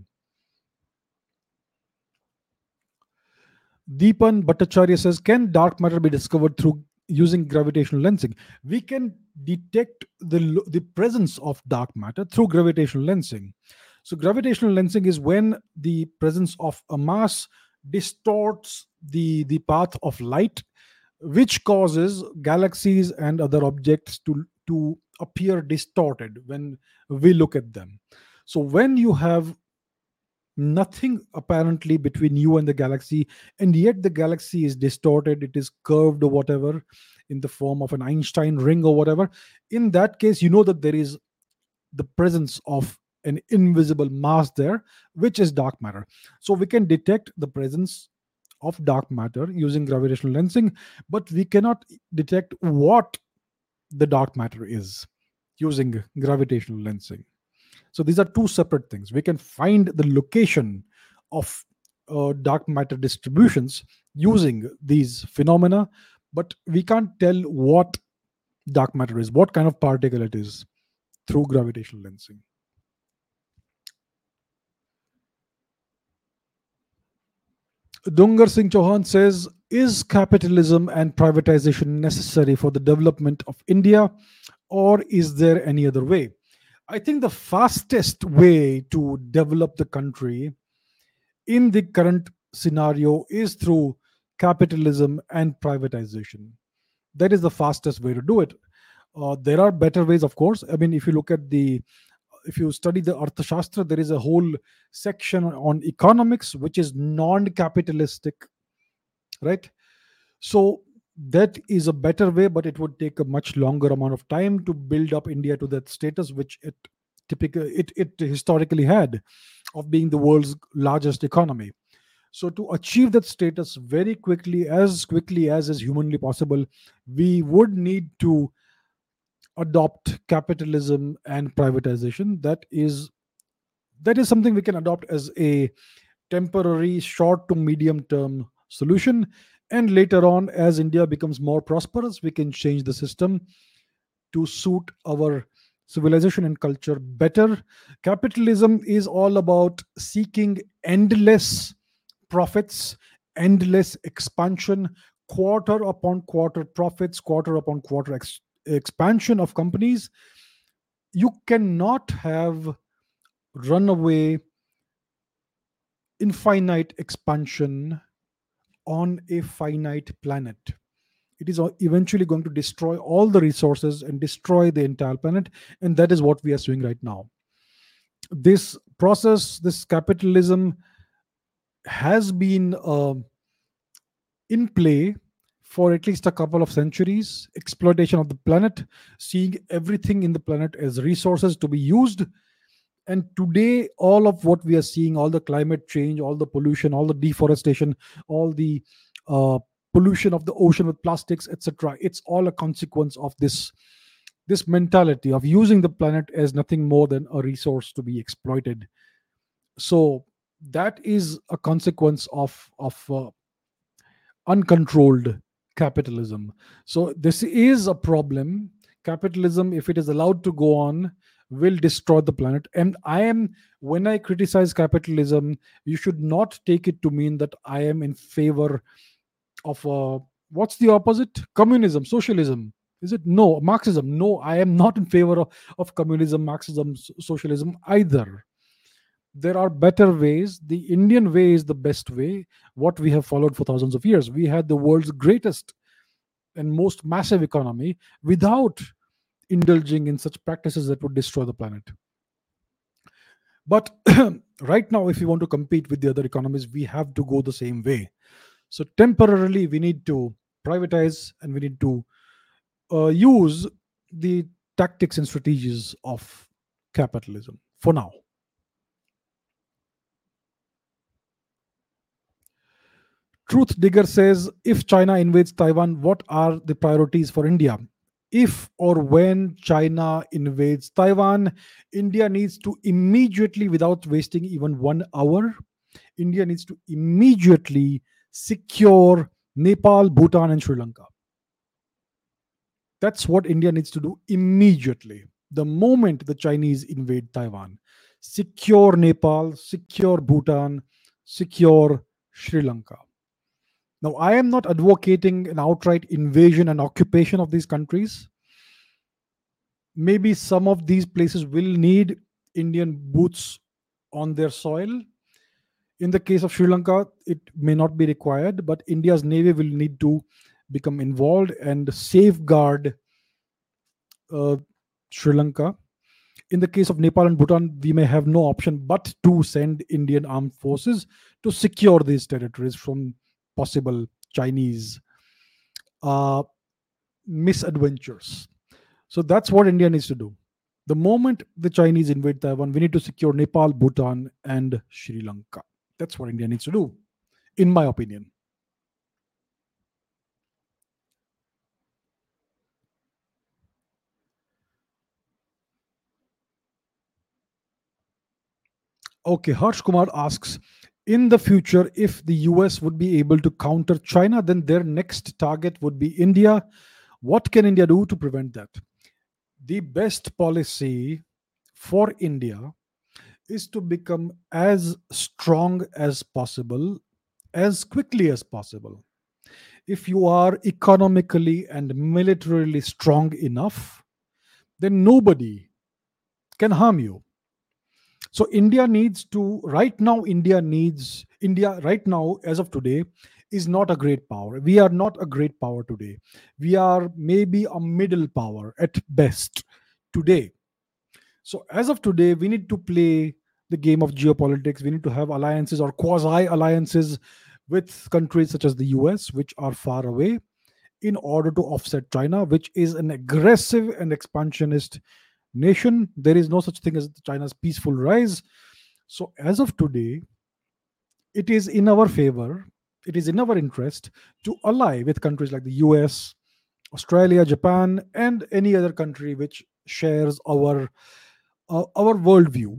Deepan Bhattacharya says, can dark matter be discovered through using gravitational lensing? We can detect the presence of dark matter through gravitational lensing. So gravitational lensing is when the presence of a mass distorts the path of light, which causes galaxies and other objects to appear distorted when we look at them. So when you have nothing apparently between you and the galaxy, and yet the galaxy is distorted, it is curved or whatever in the form of an Einstein ring or whatever. In that case, you know that there is the presence of an invisible mass there, which is dark matter. So we can detect the presence of dark matter using gravitational lensing, but we cannot detect what the dark matter is using gravitational lensing. So these are two separate things. We can find the location of dark matter distributions using these phenomena, but we can't tell what dark matter is, what kind of particle it is, through gravitational lensing. Dungar Singh Chauhan says, is capitalism and privatization necessary for the development of India, or is there any other way? I think the fastest way to develop the country in the current scenario is through capitalism and privatization. That is the fastest way to do it. There are better ways, of course. I mean, if you study the Arthashastra, there is a whole section on economics, which is non-capitalistic, right? So that is a better way, but it would take a much longer amount of time to build up India to that status, which it historically had, of being the world's largest economy. So to achieve that status very quickly as is humanly possible, we would need to adopt capitalism and privatization. That is something we can adopt as a temporary short to medium term solution. And later on, as India becomes more prosperous, we can change the system to suit our civilization and culture better. Capitalism is all about seeking endless profits, endless expansion, quarter upon quarter profits, quarter upon quarter expansion of companies. You cannot have runaway, infinite expansion on a finite planet. It is eventually going to destroy all the resources and destroy the entire planet, and that is what we are doing right now. This process, this capitalism, has been in play for at least a couple of centuries. Exploitation of the planet, seeing everything in the planet as resources to be used. And today, all of what we are seeing, all the climate change, all the pollution, all the deforestation, all the pollution of the ocean with plastics, etc., it's all a consequence of this mentality of using the planet as nothing more than a resource to be exploited. So that is a consequence of uncontrolled capitalism. So this is a problem. Capitalism, if it is allowed to go on, will destroy the planet. And when I criticize capitalism, you should not take it to mean that I am in favor of, what's the opposite? Communism, socialism. Is it? No. Marxism. No, I am not in favor of communism, Marxism, socialism either. There are better ways. The Indian way is the best way, what we have followed for thousands of years. We had the world's greatest and most massive economy without indulging in such practices that would destroy the planet. But right now, if we want to compete with the other economies, we have to go the same way. So temporarily, we need to privatize, and we need to use the tactics and strategies of capitalism for now. Truth Digger says, if China invades Taiwan, what are the priorities for India? If or when China invades Taiwan, India needs to immediately, without wasting even 1 hour, India needs to immediately secure Nepal, Bhutan, and Sri Lanka. That's what India needs to do immediately. The moment the Chinese invade Taiwan, secure Nepal, secure Bhutan, secure Sri Lanka. Now, I am not advocating an outright invasion and occupation of these countries. Maybe some of these places will need Indian boots on their soil. In the case of Sri Lanka, it may not be required, but India's Navy will need to become involved and safeguard Sri Lanka. In the case of Nepal and Bhutan, we may have no option but to send Indian armed forces to secure these territories from possible Chinese misadventures. So that's what India needs to do. The moment the Chinese invade Taiwan, we need to secure Nepal, Bhutan, and Sri Lanka. That's what India needs to do, in my opinion. Okay, Harsh Kumar asks, in the future, if the US would be able to counter China, then their next target would be India. What can India do to prevent that? The best policy for India is to become as strong as possible, as quickly as possible. If you are economically and militarily strong enough, then nobody can harm you. So India right now, as of today, is not a great power. We are not a great power today. We are maybe a middle power at best today. So as of today, we need to play the game of geopolitics. We need to have alliances or quasi-alliances with countries such as the US, which are far away, in order to offset China, which is an aggressive and expansionist nation. There is no such thing as China's peaceful rise. So as of today, it is in our favor, it is in our interest to ally with countries like the US, Australia, Japan, and any other country which shares our worldview.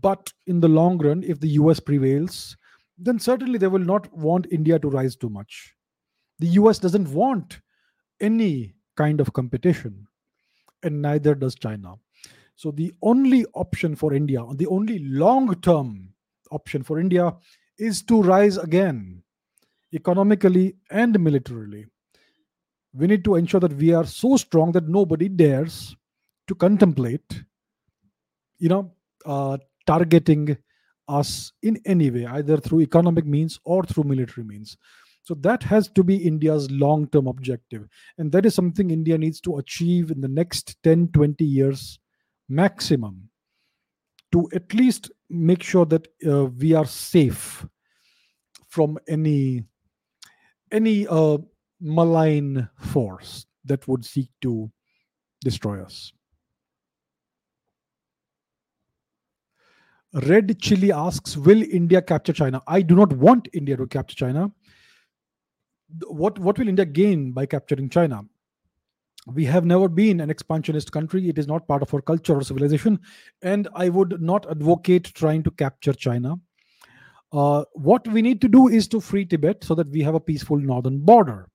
But in the long run, if the US prevails, then certainly they will not want India to rise too much. The US doesn't want any kind of competition, and neither does China. So the only option for India, the only long-term option for India, is to rise again, economically and militarily. We need to ensure that we are so strong that nobody dares to contemplate, targeting us in any way, either through economic means or through military means. So that has to be India's long-term objective. And that is something India needs to achieve in the next 10, 20 years maximum, to at least make sure that we are safe from any malign force that would seek to destroy us. Red Chili asks, will India capture China? I do not want India to capture China. What will India gain by capturing China? We have never been an expansionist country. It is not part of our culture or civilization. And I would not advocate trying to capture China. What we need to do is to free Tibet so that we have a peaceful northern border.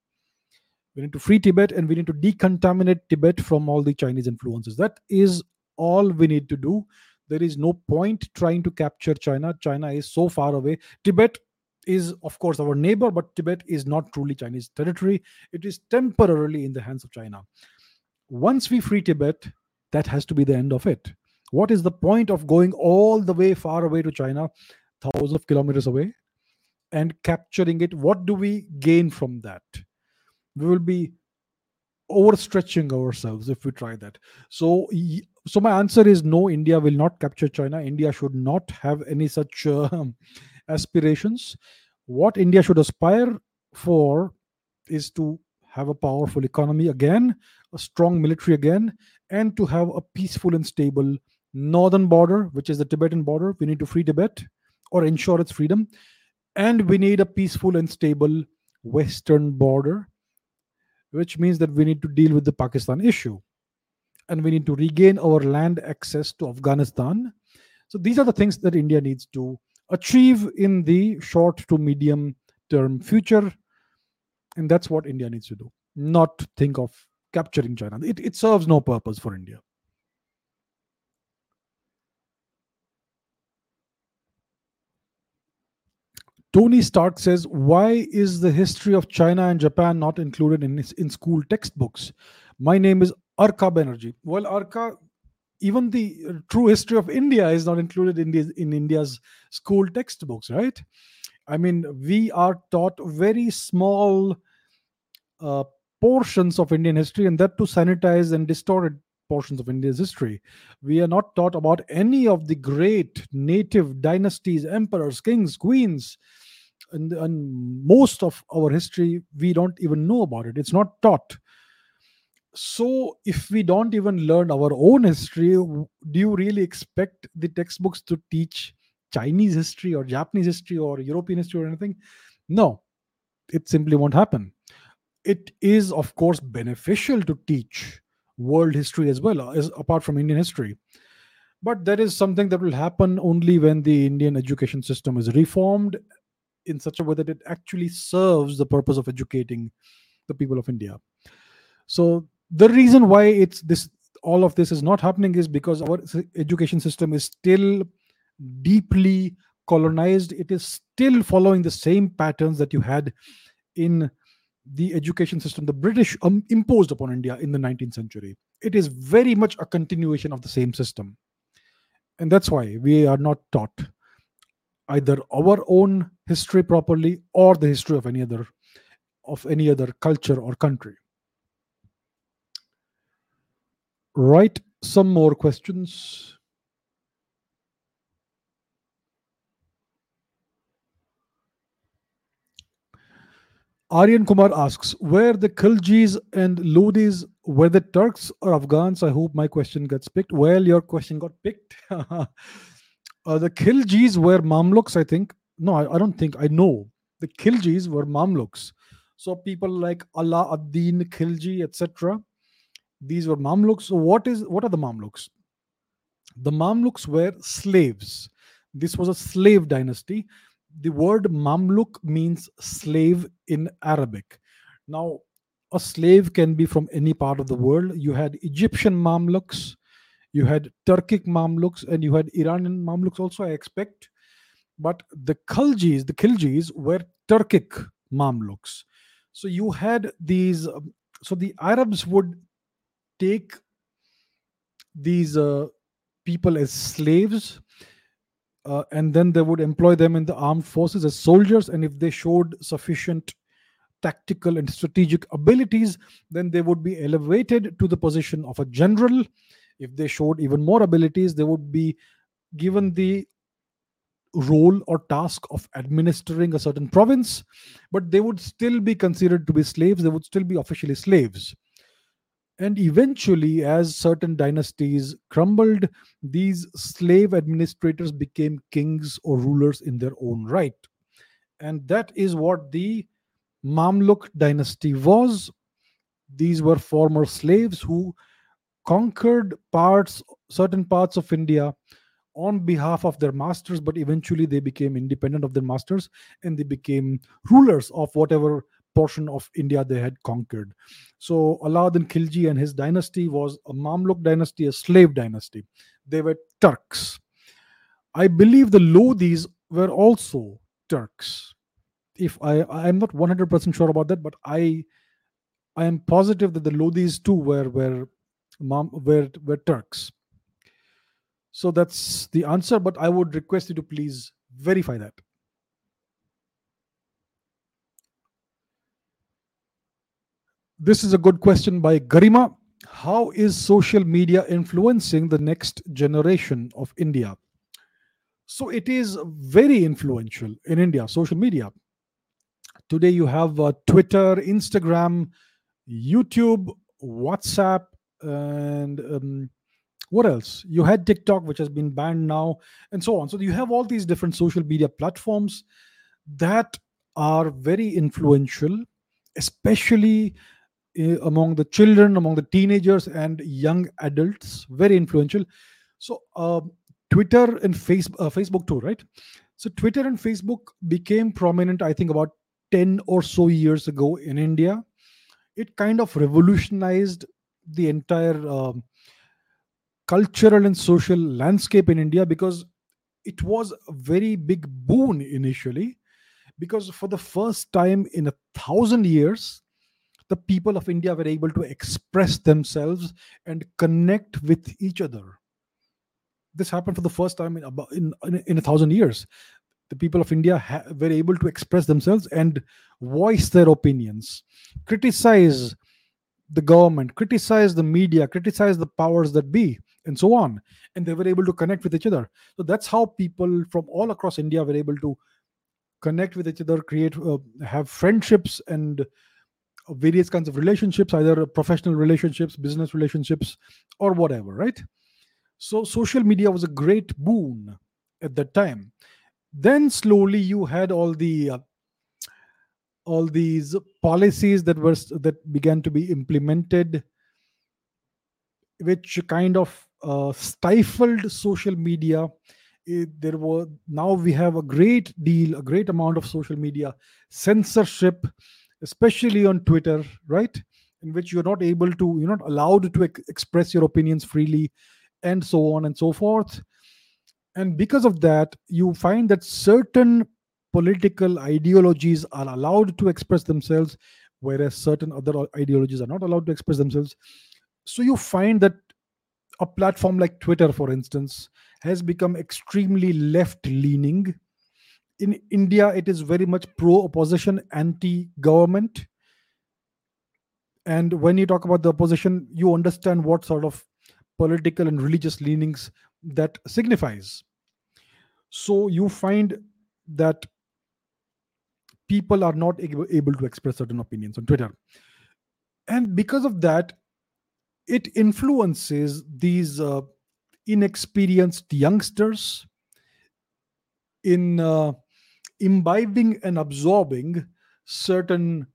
We need to free Tibet and we need to decontaminate Tibet from all the Chinese influences. That is all we need to do. There is no point trying to capture China. China is so far away. Tibet is, of course, our neighbor, but Tibet is not truly Chinese territory. It is temporarily in the hands of China. Once we free Tibet, that has to be the end of it. What is the point of going all the way far away to China, thousands of kilometers away, and capturing it? What do we gain from that? We will be overstretching ourselves if we try that. So my answer is no, India will not capture China. India should not have any such aspirations. What India should aspire for is to have a powerful economy again, a strong military again, and to have a peaceful and stable northern border, which is the Tibetan border. We need to free Tibet or ensure its freedom. And we need a peaceful and stable western border, which means that we need to deal with the Pakistan issue. And we need to regain our land access to Afghanistan. So these are the things that India needs to achieve in the short to medium term future. And that's what India needs to do. Not think of capturing China. It serves no purpose for India. Tony Stark says, why is the history of China and Japan not included in school textbooks? My name is Arka Banerjee. Well, Arka, even the true history of India is not included in India's school textbooks, right? I mean, we are taught very small portions of Indian history, and that to sanitize and distort it portions of India's history. We are not taught about any of the great native dynasties, emperors, kings, queens, and most of our history, we don't even know about it. It's not taught. So if we don't even learn our own history, do you really expect the textbooks to teach Chinese history or Japanese history or European history or anything? No, it simply won't happen. It is, of course, beneficial to teach world history as well, as apart from Indian history. But that is something that will happen only when the Indian education system is reformed in such a way that it actually serves the purpose of educating the people of India. So the reason why it's this, all of this is not happening is because our education system is still deeply colonized. It is still following the same patterns that you had in the education system the British imposed upon India in the 19th century. It is very much a continuation of the same system. And that's why we are not taught either our own history properly or the history of any other culture or country. Right, some more questions. Aryan Kumar asks, were the Khiljis and Lodis, were the Turks or Afghans? I hope my question gets picked. Well, your question got picked. The Khiljis were Mamluks, I think. No, I don't think. I know. The Khiljis were Mamluks. So people like Ala ad-Din Khilji, etc. These were Mamluks. So what are the Mamluks? The Mamluks were slaves. This was a slave dynasty. The word Mamluk means slave in Arabic. Now, a slave can be from any part of the world. You had Egyptian Mamluks, you had Turkic Mamluks, and you had Iranian Mamluks also, I expect. But the Khiljis were Turkic Mamluks. So you had these, so the Arabs would take these people as slaves. And then they would employ them in the armed forces as soldiers. And if they showed sufficient tactical and strategic abilities, then they would be elevated to the position of a general. If they showed even more abilities, they would be given the role or task of administering a certain province. But they would still be considered to be slaves. They would still be officially slaves. And eventually, as certain dynasties crumbled, these slave administrators became kings or rulers in their own right. And that is what the Mamluk dynasty was. These were former slaves who conquered certain parts of India on behalf of their masters, but eventually they became independent of their masters and they became rulers of whatever portion of India they had conquered. So Alauddin Khilji and his dynasty was a Mamluk dynasty, a slave dynasty. They were Turks. I believe the Lodhis were also Turks. If I'm not 100% sure about that, but I am positive that the Lodhis too were Turks. So that's the answer, but I would request you to please verify that. This is a good question by Garima. How is social media influencing the next generation of India? So it is very influential in India, social media. Today you have Twitter, Instagram, YouTube, WhatsApp, and what else? You had TikTok, which has been banned now, and so on. So you have all these different social media platforms that are very influential, especially among the children, among the teenagers and young adults, very influential. So Twitter and Facebook too, right? So Twitter and Facebook became prominent, I think, about 10 or so years ago in India. It kind of revolutionized the entire cultural and social landscape in India because it was a very big boon initially. Because for the first time in 1,000 years, the people of India were able to express themselves and connect with each other. This happened for the first time in 1,000 years. The people of India were able to express themselves and voice their opinions, criticize the government, criticize the media, criticize the powers that be, and so on. And they were able to connect with each other. So that's how people from all across India were able to connect with each other, create, have friendships and various kinds of relationships, either professional relationships, business relationships, or whatever, right? So social media was a great boon at that time. Then slowly you had all the all these policies that were that began to be implemented, which kind of stifled social media. There were, now we have a great deal, a great amount of social media censorship, especially on Twitter, right? In which you're not able to, you're not allowed to express your opinions freely, and so on and so forth. And because of that, you find that certain political ideologies are allowed to express themselves, whereas certain other ideologies are not allowed to express themselves. So you find that a platform like Twitter, for instance, has become extremely left-leaning. In India, it is very much pro-opposition, anti-government. And when you talk about the opposition, you understand what sort of political and religious leanings that signifies. So you find that people are not able to express certain opinions on Twitter. And because of that, it influences these inexperienced youngsters in imbibing and absorbing certain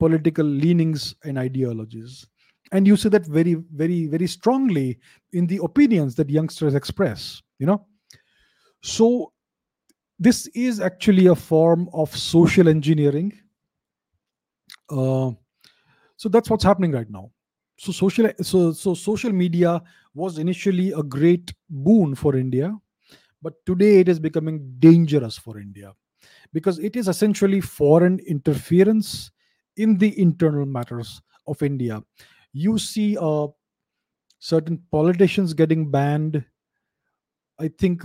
political leanings and ideologies. And you see that very, very, very strongly in the opinions that youngsters express, you know. So this is actually a form of social engineering. So that's what's happening right now. So social media was initially a great boon for India, but today it is becoming dangerous for India because it is essentially foreign interference in the internal matters of India. You see certain politicians getting banned. I think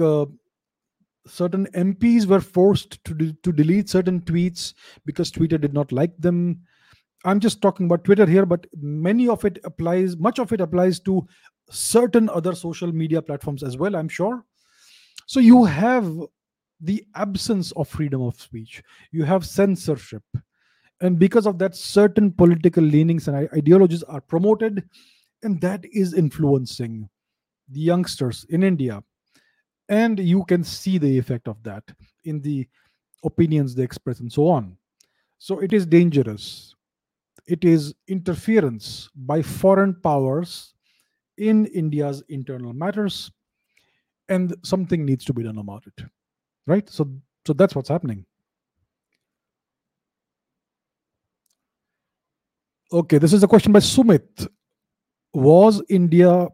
certain MPs were forced to delete certain tweets because Twitter did not like them. I'm just talking about Twitter here, but much of it applies to certain other social media platforms as well, I'm sure. So you have the absence of freedom of speech. You have censorship. And because of that, certain political leanings and ideologies are promoted, and that is influencing the youngsters in India. And you can see the effect of that in the opinions they express and so on. So it is dangerous. It is interference by foreign powers in India's internal matters, and something needs to be done about it, right? So that's what's happening. Okay, this is a question by Sumit. Was India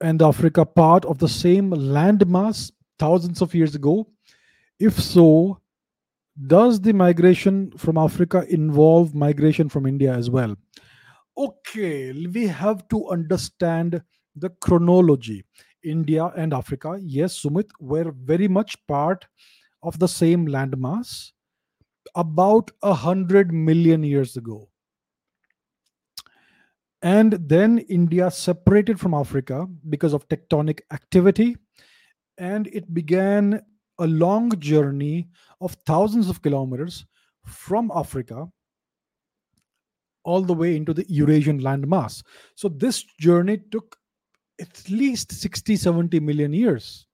and Africa part of the same landmass thousands of years ago? If so, does the migration from Africa involve migration from India as well? Okay, we have to understand the chronology. India and Africa, yes, Sumit, were very much part of the same landmass about 100 million years ago. And then India separated from Africa because of tectonic activity, and it began a long journey of thousands of kilometers from Africa all the way into the Eurasian landmass. So this journey took at least 60-70 million years.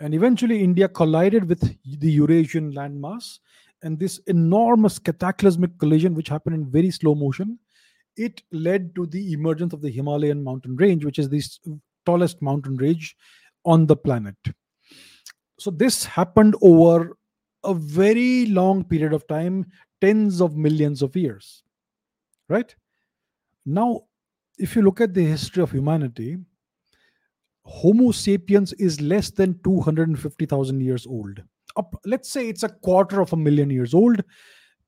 And eventually India collided with the Eurasian landmass, and this enormous cataclysmic collision, which happened in very slow motion, it led to the emergence of the Himalayan mountain range, which is the tallest mountain range on the planet. So this happened over a very long period of time, tens of millions of years, right? Now, if you look at the history of humanity, Homo sapiens is less than 250,000 years old. Let's say it's a quarter of a million years old.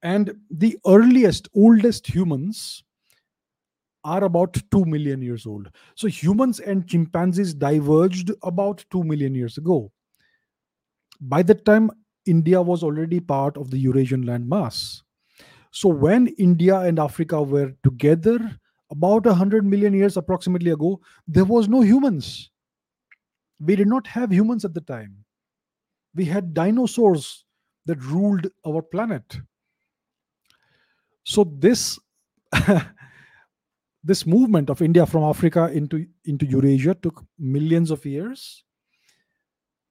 And the earliest, oldest humans are about 2 million years old. So humans and chimpanzees diverged about 2 million years ago. By that time, India was already part of the Eurasian landmass. So when India and Africa were together about 100 million years approximately ago, there was no humans. We did not have humans at the time. We had dinosaurs that ruled our planet. So this, this movement of India from Africa into Eurasia took millions of years.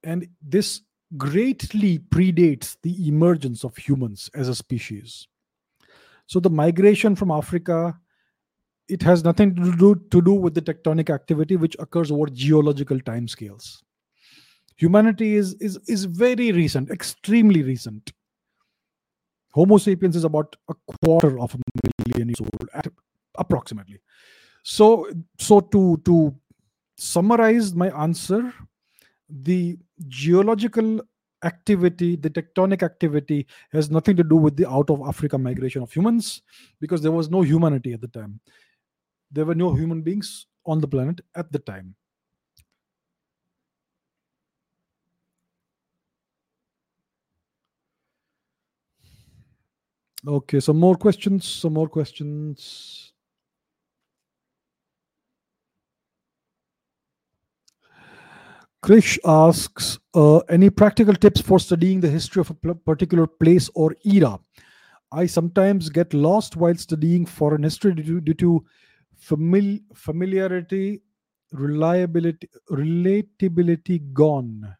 And this greatly predates the emergence of humans as a species. So the migration from Africa, it has nothing to do with the tectonic activity which occurs over geological timescales. Humanity is very recent, extremely recent. Homo sapiens is about a quarter of a million years old, approximately. So to summarize my answer, the geological activity, the tectonic activity has nothing to do with the out of Africa migration of humans, because there was no humanity at the time. There were no human beings on the planet at the time. Okay, some more questions. Krish asks, any practical tips for studying the history of a particular place or era? I sometimes get lost while studying foreign history due to familiarity, reliability, relatability gone.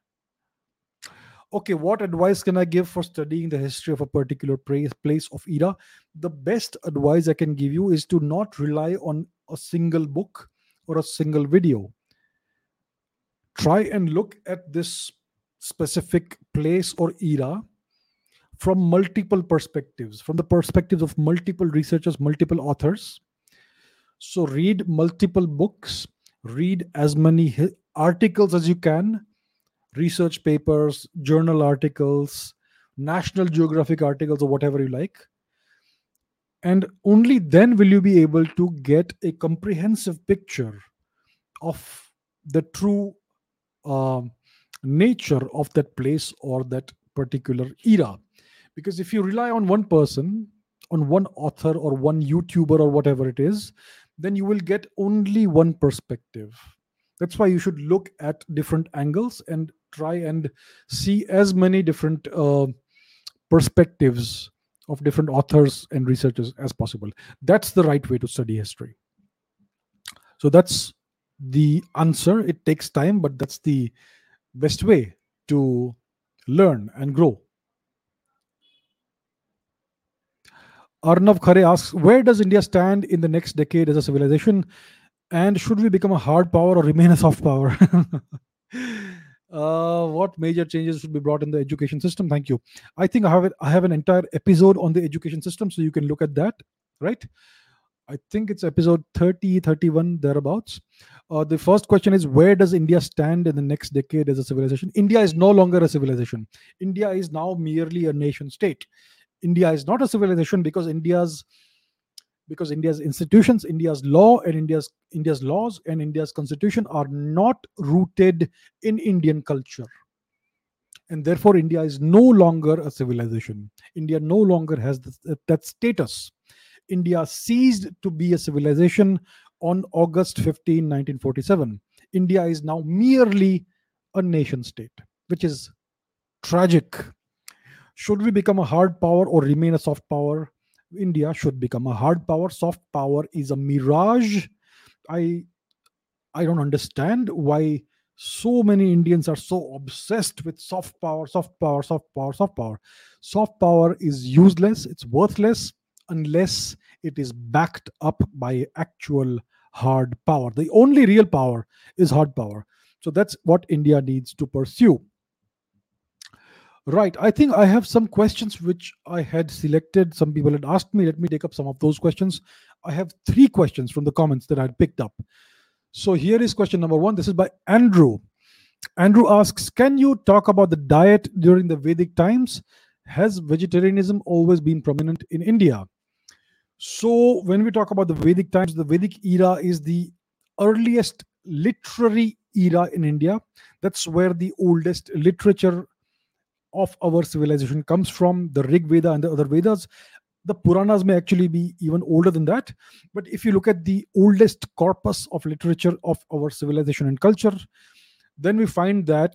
Okay, what advice can I give for studying the history of a particular place of era? The best advice I can give you is to not rely on a single book or a single video. Try and look at this specific place or era from multiple perspectives, from the perspectives of multiple researchers, multiple authors. So read multiple books, read as many articles as you can, research papers, journal articles, National Geographic articles, or whatever you like. And only then will you be able to get a comprehensive picture of the true nature of that place or that particular era. Because if you rely on one person, on one author or one YouTuber or whatever it is, then you will get only one perspective. That's why you should look at different angles and try and see as many different perspectives of different authors and researchers as possible. That's the right way to study history. So that's the answer. It takes time, but that's the best way to learn and grow. Arnav Khare asks, where does India stand in the next decade as a civilization? And should we become a hard power or remain a soft power? What major changes should be brought in the education system? Thank you. I think I have an entire episode on the education system, so you can look at that, right? I think it's episode 30, 31, thereabouts. The first question is, where does India stand in the next decade as a civilization? India is no longer a civilization. India is now merely a nation state. India is not a civilization because India's institutions, India's law, and India's laws and India's constitution are not rooted in Indian culture. And therefore, India is no longer a civilization. India no longer has that status. India ceased to be a civilization on August 15, 1947. India is now merely a nation state, which is tragic. Should we become a hard power or remain a soft power? India should become a hard power. Soft power is a mirage. I don't understand why so many Indians are so obsessed with soft power, soft power, soft power, soft power. Soft power is useless. It's worthless unless it is backed up by actual hard power. The only real power is hard power. So that's what India needs to pursue. Right, I think I have some questions which I had selected. Some people had asked me. Let me take up some of those questions. I have 3 questions from the comments that I had picked up. So here is question number 1. This is by Andrew. Andrew asks, can you talk about the diet during the Vedic times? Has vegetarianism always been prominent in India? So when we talk about the Vedic times, the Vedic era is the earliest literary era in India. That's where the oldest literature of our civilization comes from, the Rig Veda and the other Vedas. The Puranas may actually be even older than that. But if you look at the oldest corpus of literature of our civilization and culture, then we find that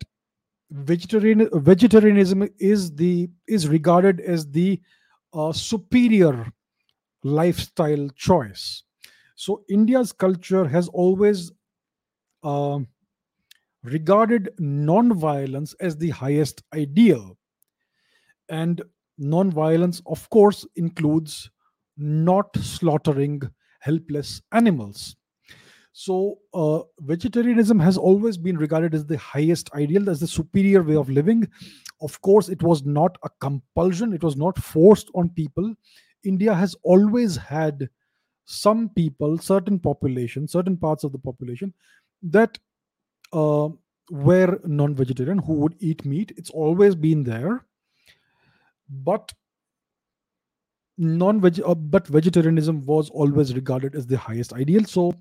vegetarianism is regarded as the superior lifestyle choice. So India's culture has always regarded non-violence as the highest ideal. And non-violence, of course, includes not slaughtering helpless animals. So vegetarianism has always been regarded as the highest ideal, as the superior way of living. Of course, it was not a compulsion. It was not forced on people. India has always had some people, certain populations, certain parts of the population that were non-vegetarian, who would eat meat. It's always been there. But vegetarianism was always regarded as the highest ideal. So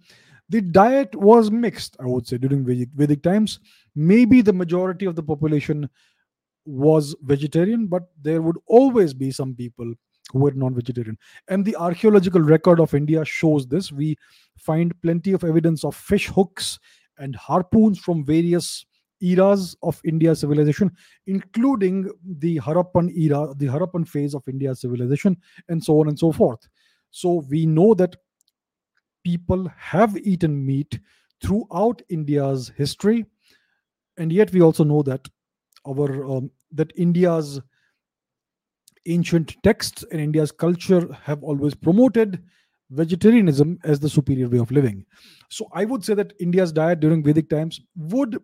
the diet was mixed, I would say, during Vedic times. Maybe the majority of the population was vegetarian, but there would always be some people who were non-vegetarian. And the archaeological record of India shows this. We find plenty of evidence of fish hooks and harpoons from various eras of India's civilization, including the Harappan era, the Harappan phase of India's civilization, and so on and so forth. So we know that people have eaten meat throughout India's history, and yet we also know that that India's ancient texts and India's culture have always promoted vegetarianism as the superior way of living. So I would say that India's diet during Vedic times would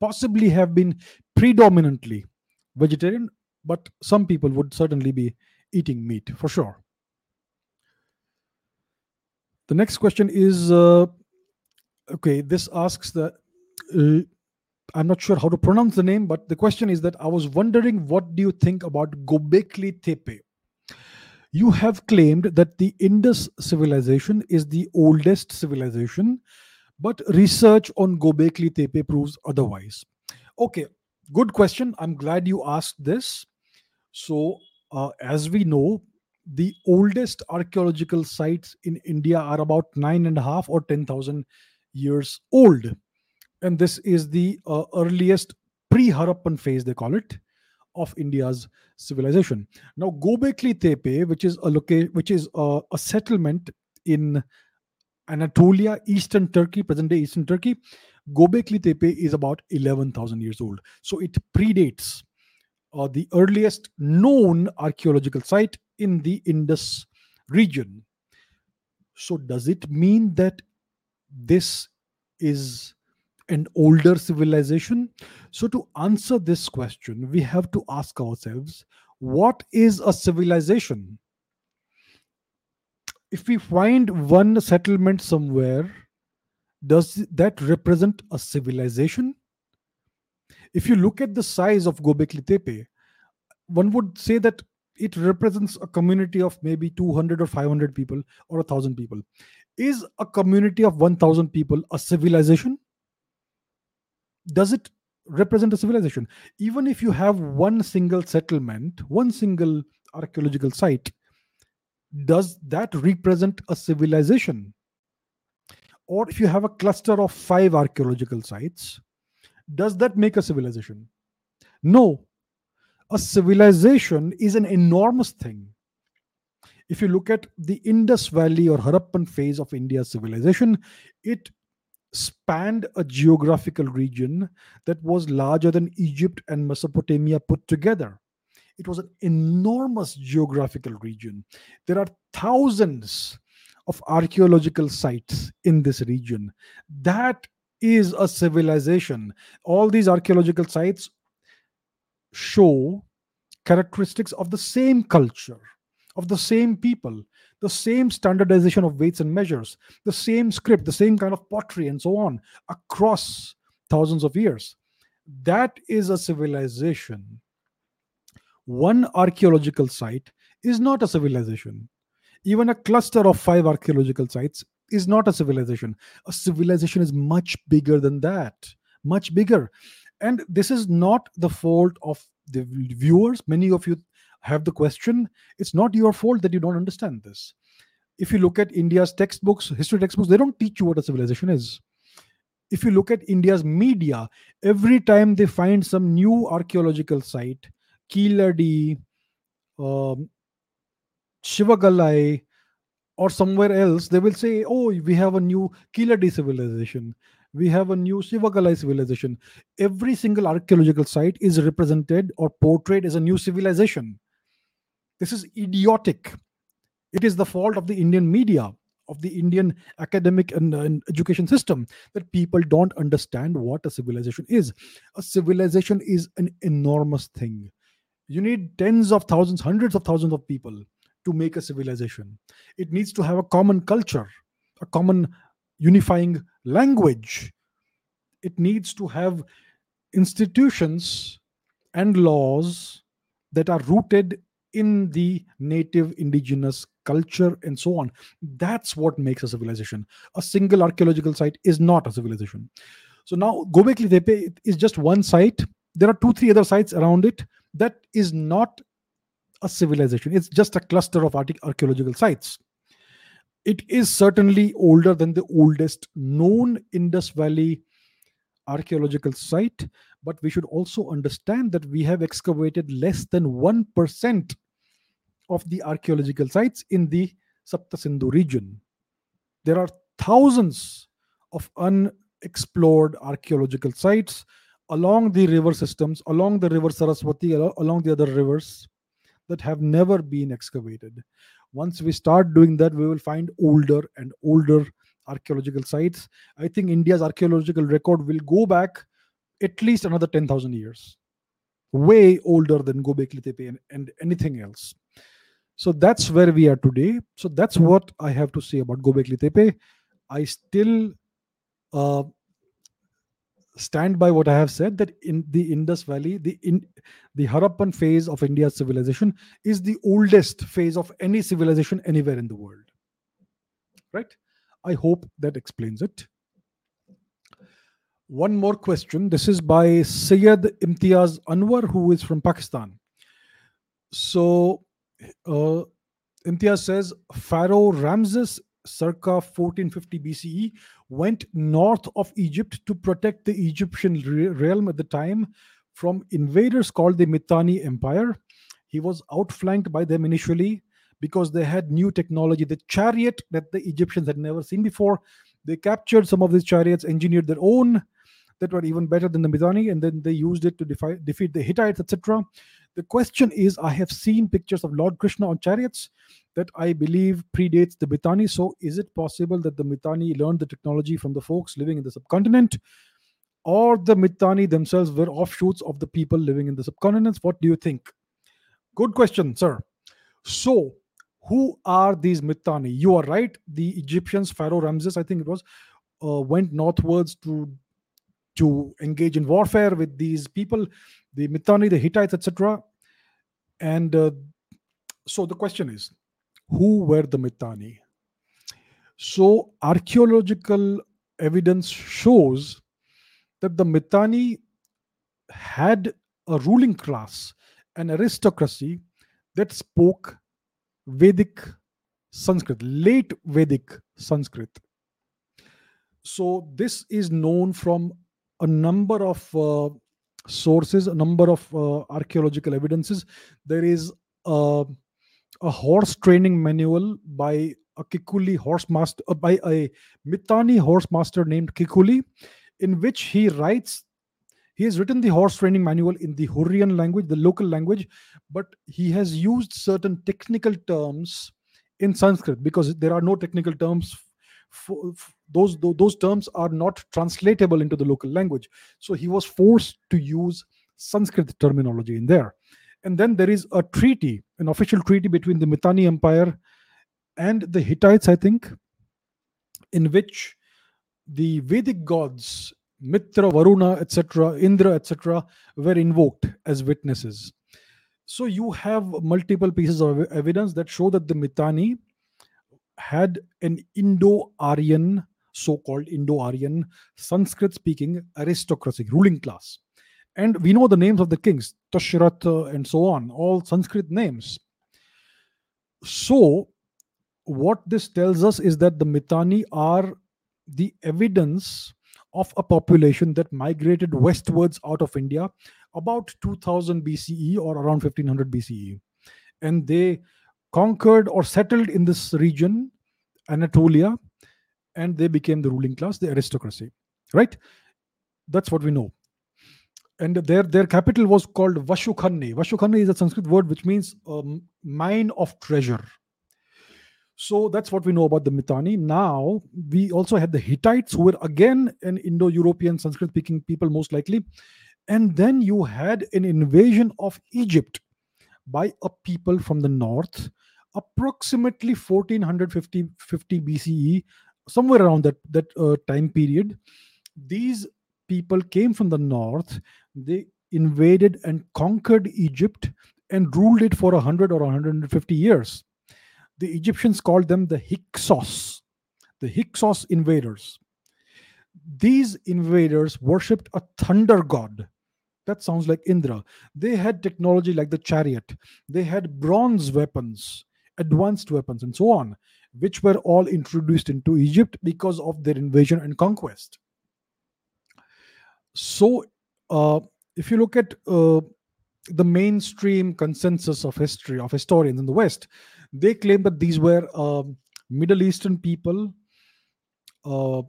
possibly have been predominantly vegetarian, but some people would certainly be eating meat for sure. The next question is, this asks that, I'm not sure how to pronounce the name, but the question is that I was wondering, what do you think about Gobekli Tepe? You have claimed that the Indus civilization is the oldest civilization, but research on Gobekli Tepe proves otherwise. Okay, good question. I'm glad you asked this. So, as we know, the oldest archaeological sites in India are about 9.5 or 10,000 years old. And this is the earliest pre-Harappan phase, they call it, of India's civilization. Now, Gobekli Tepe, which is a settlement in Anatolia, eastern Turkey, present-day eastern Turkey, Gobekli Tepe is about 11,000 years old. So it predates the earliest known archaeological site in the Indus region. So does it mean that this is an older civilization? So to answer this question, we have to ask ourselves, what is a civilization? If we find one settlement somewhere, does that represent a civilization? If you look at the size of Gobekli Tepe, one would say that it represents a community of maybe 200 or 500 people or 1,000 people. Is a community of 1,000 people a civilization? Does it represent a civilization? Even if you have one single settlement, one single archaeological site, does that represent a civilization? Or if you have a cluster of 5 archaeological sites, does that make a civilization? No. A civilization is an enormous thing. If you look at the Indus Valley or Harappan phase of India's civilization, it spanned a geographical region that was larger than Egypt and Mesopotamia put together. It was an enormous geographical region. There are thousands of archaeological sites in this region. That is a civilization. All these archaeological sites show characteristics of the same culture, of the same people, the same standardization of weights and measures, the same script, the same kind of pottery, and so on, across thousands of years. That is a civilization. One archaeological site is not a civilization. Even a cluster of 5 archaeological sites is not a civilization. A civilization is much bigger than that, much bigger. And this is not the fault of the viewers. Many of you have the question, it's not your fault that you don't understand this. If you look at India's textbooks, history textbooks, they don't teach you what a civilization is. If you look at India's media, every time they find some new archaeological site, Keeladi, Shivagalai, or somewhere else, they will say, oh, we have a new Keeladi civilization. We have a new Shivagalai civilization. Every single archaeological site is represented or portrayed as a new civilization. This is idiotic. It is the fault of the Indian media, of the Indian academic and education system, that people don't understand what a civilization is. A civilization is an enormous thing. You need tens of thousands, hundreds of thousands of people to make a civilization. It needs to have a common culture, a common unifying language. It needs to have institutions and laws that are rooted in the native indigenous culture and so on. That's what makes a civilization. A single archaeological site is not a civilization. So now Gobekli Tepe is just one site. There are 2-3 other sites around it. That is not a civilization. It's just a cluster of archaeological sites. It is certainly older than the oldest known Indus Valley archaeological site, but we should also understand that we have excavated less than 1% of the archaeological sites in the Sapta Sindhu region. There are thousands of unexplored archaeological sites along the river systems, along the river Saraswati, along the other rivers that have never been excavated. Once we start doing that, we will find older and older archaeological sites. I think India's archaeological record will go back at least another 10,000 years. Way older than Gobekli Tepe and anything else. So that's where we are today. So that's what I have to say about Gobekli Tepe. I still stand by what I have said, that in the Indus Valley, the Harappan phase of India's civilization is the oldest phase of any civilization anywhere in the world. Right? I hope that explains it. One more question. This is by Syed Imtiaz Anwar, who is from Pakistan. So, Imtiaz says, Pharaoh Ramses circa 1450 BCE went north of Egypt to protect the Egyptian realm at the time from invaders called the Mitanni Empire. He was outflanked by them initially because they had new technology, the chariot that the Egyptians had never seen before. They captured some of these chariots, engineered their own that were even better than the Mitanni, and then they used it to defeat the Hittites, etc. The question is, I have seen pictures of Lord Krishna on chariots that I believe predates the Mitanni. So is it possible that the Mitanni learned the technology from the folks living in the subcontinent, or the Mitanni themselves were offshoots of the people living in the subcontinents? What do you think? Good question, sir. So who are these Mitanni? You are right. The Egyptians, Pharaoh Ramses, I think it was, went northwards to engage in warfare with these people, the Mitanni, the Hittites, etc. And so the question is, who were the Mitanni? So archaeological evidence shows that the Mitanni had a ruling class, an aristocracy that spoke Vedic Sanskrit, late Vedic Sanskrit. So this is known from a number of sources, a number of archaeological evidences. There is a horse training manual by a Kikuli horse master, by a Mitanni horse master named Kikuli, in which he has written the horse training manual in the Hurrian language, the local language, but he has used certain technical terms in Sanskrit because there are no technical terms. Those terms are not translatable into the local language. So he was forced to use Sanskrit terminology in there. And then there is a treaty, an official treaty between the Mitanni Empire and the Hittites, I think, in which the Vedic gods, Mitra, Varuna, etc., Indra, etc., were invoked as witnesses. So you have multiple pieces of evidence that show that the Mitanni had an Indo-Aryan, so-called Indo-Aryan, Sanskrit-speaking aristocracy, ruling class. And we know the names of the kings, Dashrath and so on, all Sanskrit names. So what this tells us is that the Mitanni are the evidence of a population that migrated westwards out of India about 2000 BCE or around 1500 BCE. And they conquered or settled in this region, Anatolia, and they became the ruling class, the aristocracy, right? That's what we know. And their capital was called Vashukhanni. Vashukhanni is a Sanskrit word which means mine of treasure. So that's what we know about the Mitanni. Now, we also had the Hittites, who were again an Indo-European Sanskrit-speaking people most likely. And then you had an invasion of Egypt by a people from the north, approximately 1450 BCE, somewhere around that time period. These people came from the north, they invaded and conquered Egypt and ruled it for 100 or 150 years. The Egyptians called them the Hyksos invaders. These invaders worshipped a thunder god. That sounds like Indra. They had technology like the chariot. They had bronze weapons, advanced weapons, and so on, which were all introduced into Egypt because of their invasion and conquest. So, if you look at the mainstream consensus of history, of historians in the West, they claim that these were Middle Eastern people who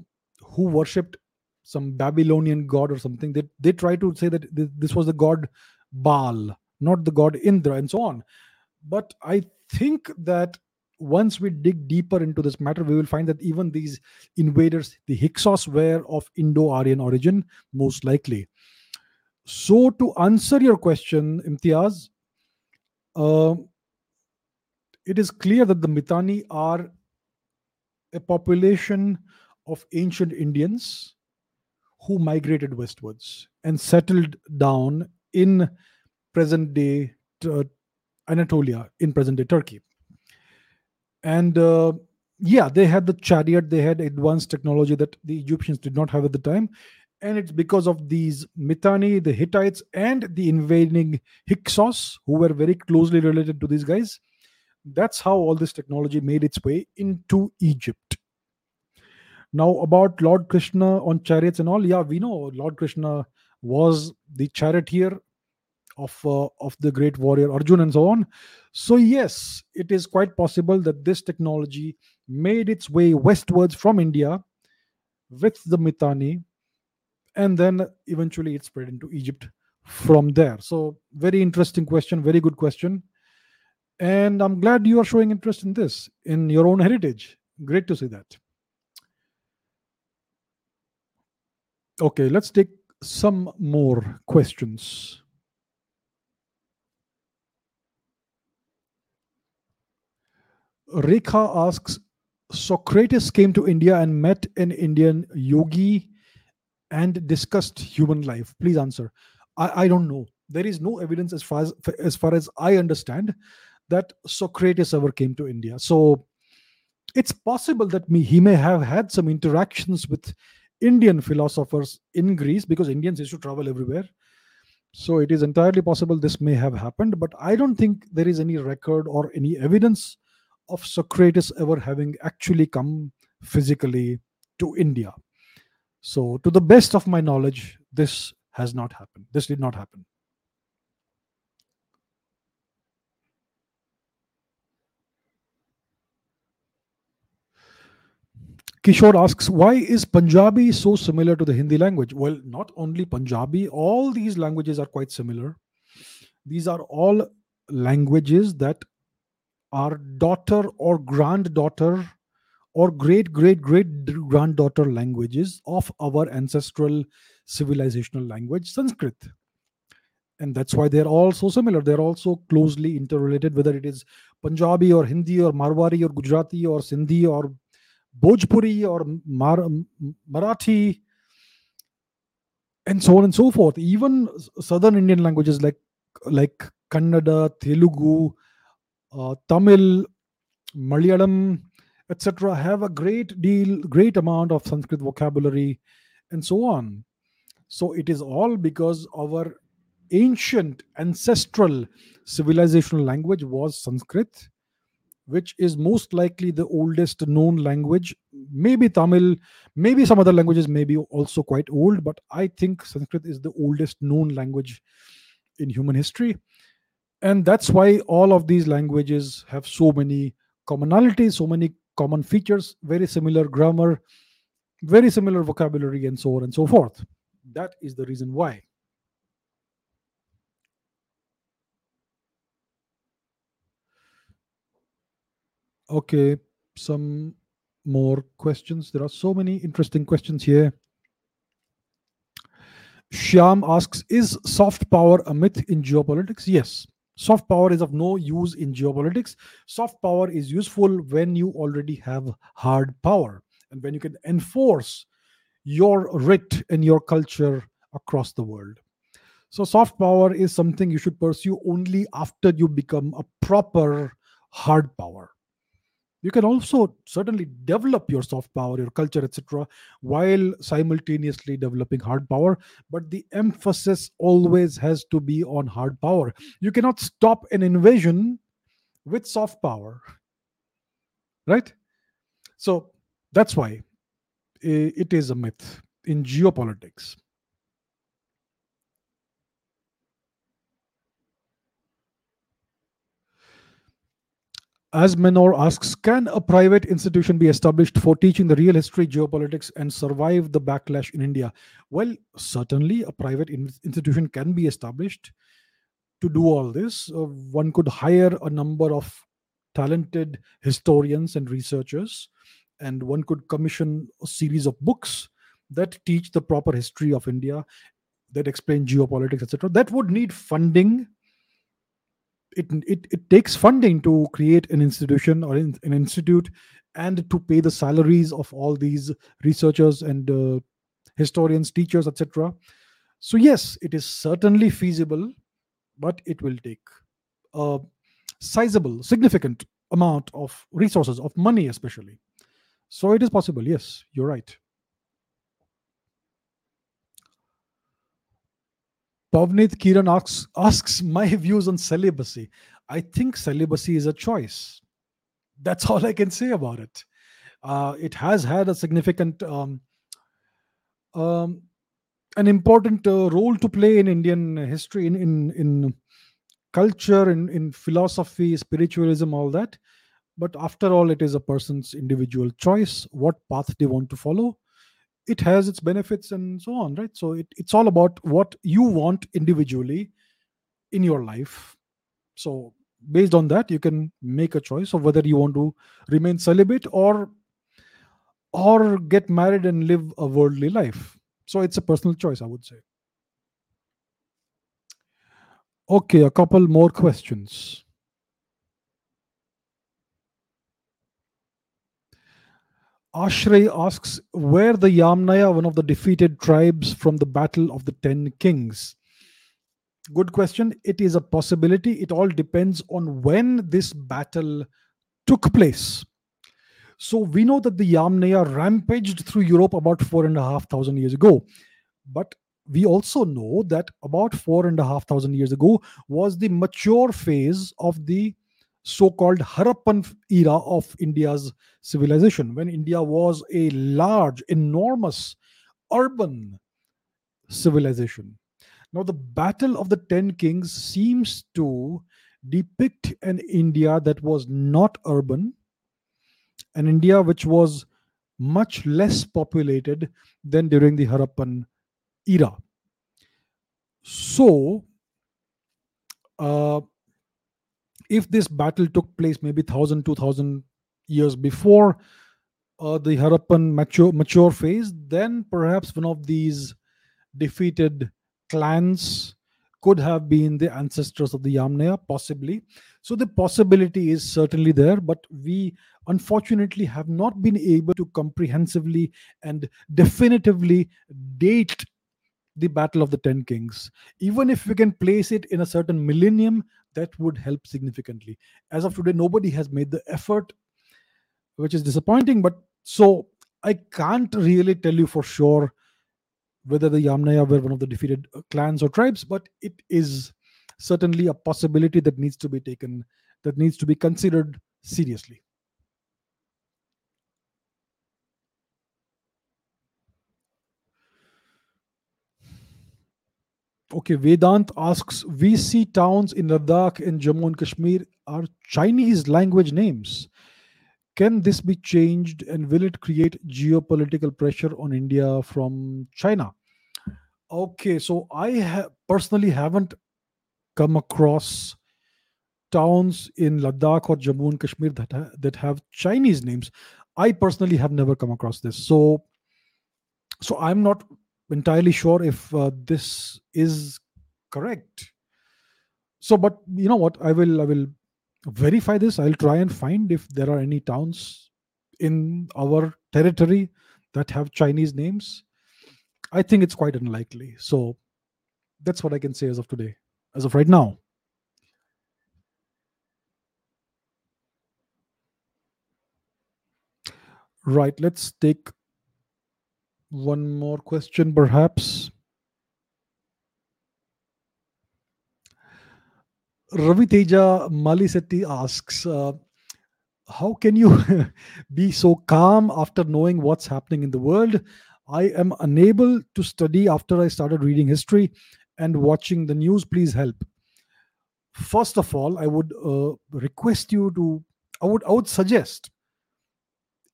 worshipped some Babylonian god or something. They try to say that this was the god Baal, not the god Indra, and so on. But I think that once we dig deeper into this matter, we will find that even these invaders, the Hyksos, were of Indo-Aryan origin, most likely. So to answer your question, Imtiaz, it is clear that the Mitanni are a population of ancient Indians who migrated westwards and settled down in present-day Anatolia, in present-day Turkey. And they had the chariot, they had advanced technology that the Egyptians did not have at the time. And it's because of these Mitanni, the Hittites, and the invading Hyksos, who were very closely related to these guys. That's how all this technology made its way into Egypt. Now, about Lord Krishna on chariots and all, yeah, we know Lord Krishna was the charioteer of the great warrior Arjuna and so on. So yes, it is quite possible that this technology made its way westwards from India with the Mitanni, and then eventually it spread into Egypt from there. So very interesting question, very good question. And I'm glad you are showing interest in this, in your own heritage. Great to see that. Okay, let's take some more questions. Rekha asks, Socrates came to India and met an Indian yogi and discussed human life. Please answer. I don't know. There is no evidence as far as I understand that Socrates ever came to India. So it's possible that he may have had some interactions with Indian philosophers in Greece, because Indians used to travel everywhere. So it is entirely possible this may have happened, but I don't think there is any record or any evidence of Socrates ever having actually come physically to India. So to the best of my knowledge, this has not happened. This did not happen. Kishore asks, why is Punjabi so similar to the Hindi language? Well, not only Punjabi, all these languages are quite similar. These are all languages that are daughter or granddaughter or great-great-great-granddaughter languages of our ancestral civilizational language, Sanskrit. And that's why they're all so similar. They're all so closely interrelated, whether it is Punjabi or Hindi or Marwari or Gujarati or Sindhi or Bhojpuri or Marathi, and so on and so forth. Even southern Indian languages like Kannada, Telugu, Tamil, Malayalam, etc. have a great amount of Sanskrit vocabulary and so on. So it is all because our ancient ancestral civilizational language was Sanskrit, which is most likely the oldest known language. Maybe Tamil, maybe some other languages may be also quite old, but I think Sanskrit is the oldest known language in human history. And that's why all of these languages have so many commonalities, so many common features, very similar grammar, very similar vocabulary, and so on and so forth. That is the reason why. Okay, some more questions. There are so many interesting questions here. Shyam asks, is soft power a myth in geopolitics? Yes. Soft power is of no use in geopolitics. Soft power is useful when you already have hard power and when you can enforce your writ and your culture across the world. So soft power is something you should pursue only after you become a proper hard power. You can also certainly develop your soft power, your culture, etc., while simultaneously developing hard power. But the emphasis always has to be on hard power. You cannot stop an invasion with soft power, right? So that's why it is a myth in geopolitics. As Menor asks, can a private institution be established for teaching the real history, geopolitics, and survive the backlash in India? Well, certainly a private institution can be established to do all this. One could hire a number of talented historians and researchers, and one could commission a series of books that teach the proper history of India, that explain geopolitics, etc. That would need funding. It takes funding to create an institution or an institute and to pay the salaries of all these researchers and historians, teachers, etc. So yes, it is certainly feasible, but it will take a sizable, significant amount of resources, of money especially. So it is possible, yes, you're right. Pavnit Kiran asks my views on celibacy. I think celibacy is a choice. That's all I can say about it. It has had a significant, an important role to play in Indian history, in culture, in philosophy, spiritualism, all that. But after all, it is a person's individual choice, what path they want to follow. It has its benefits and so on, right? So it's all about what you want individually in your life. So based on that, you can make a choice of whether you want to remain celibate or get married and live a worldly life. So it's a personal choice, I would say. Okay, a couple more questions. Ashray asks, were the Yamnaya one of the defeated tribes from the Battle of the Ten Kings? Good question. It is a possibility. It all depends on when this battle took place. So we know that the Yamnaya rampaged through Europe about 4,500 years ago. But we also know that about 4,500 years ago was the mature phase of the so-called Harappan era of India's civilization, when India was a large, enormous urban civilization. Now, the Battle of the Ten Kings seems to depict an India that was not urban, an India which was much less populated than during the Harappan era. So, if this battle took place maybe 1,000, 2,000 years before the Harappan mature phase, then perhaps one of these defeated clans could have been the ancestors of the Yamnaya, possibly. So the possibility is certainly there, but we unfortunately have not been able to comprehensively and definitively date the Battle of the Ten Kings. Even if we can place it in a certain millennium, that would help significantly. As of today, nobody has made the effort, which is disappointing. But so I can't really tell you for sure whether the Yamnaya were one of the defeated clans or tribes, but it is certainly a possibility that needs to be taken, that needs to be considered seriously. Okay, Vedant asks, we see towns in Ladakh and Jammu and Kashmir are Chinese language names. Can this be changed and will it create geopolitical pressure on India from China? Okay, so I personally haven't come across towns in Ladakh or Jammu and Kashmir that have Chinese names. I personally have never come across this. So I'm not entirely sure if this is correct. So, but you know what? I will verify this. I'll try and find if there are any towns in our territory that have Chinese names. I think it's quite unlikely. So that's what I can say as of today, as of right now. Right, let's take one more question, perhaps. Ravi Teja Malisetti asks, how can you be so calm after knowing what's happening in the world? I am unable to study after I started reading history and watching the news. Please help. First of all, I would request you to, I would suggest,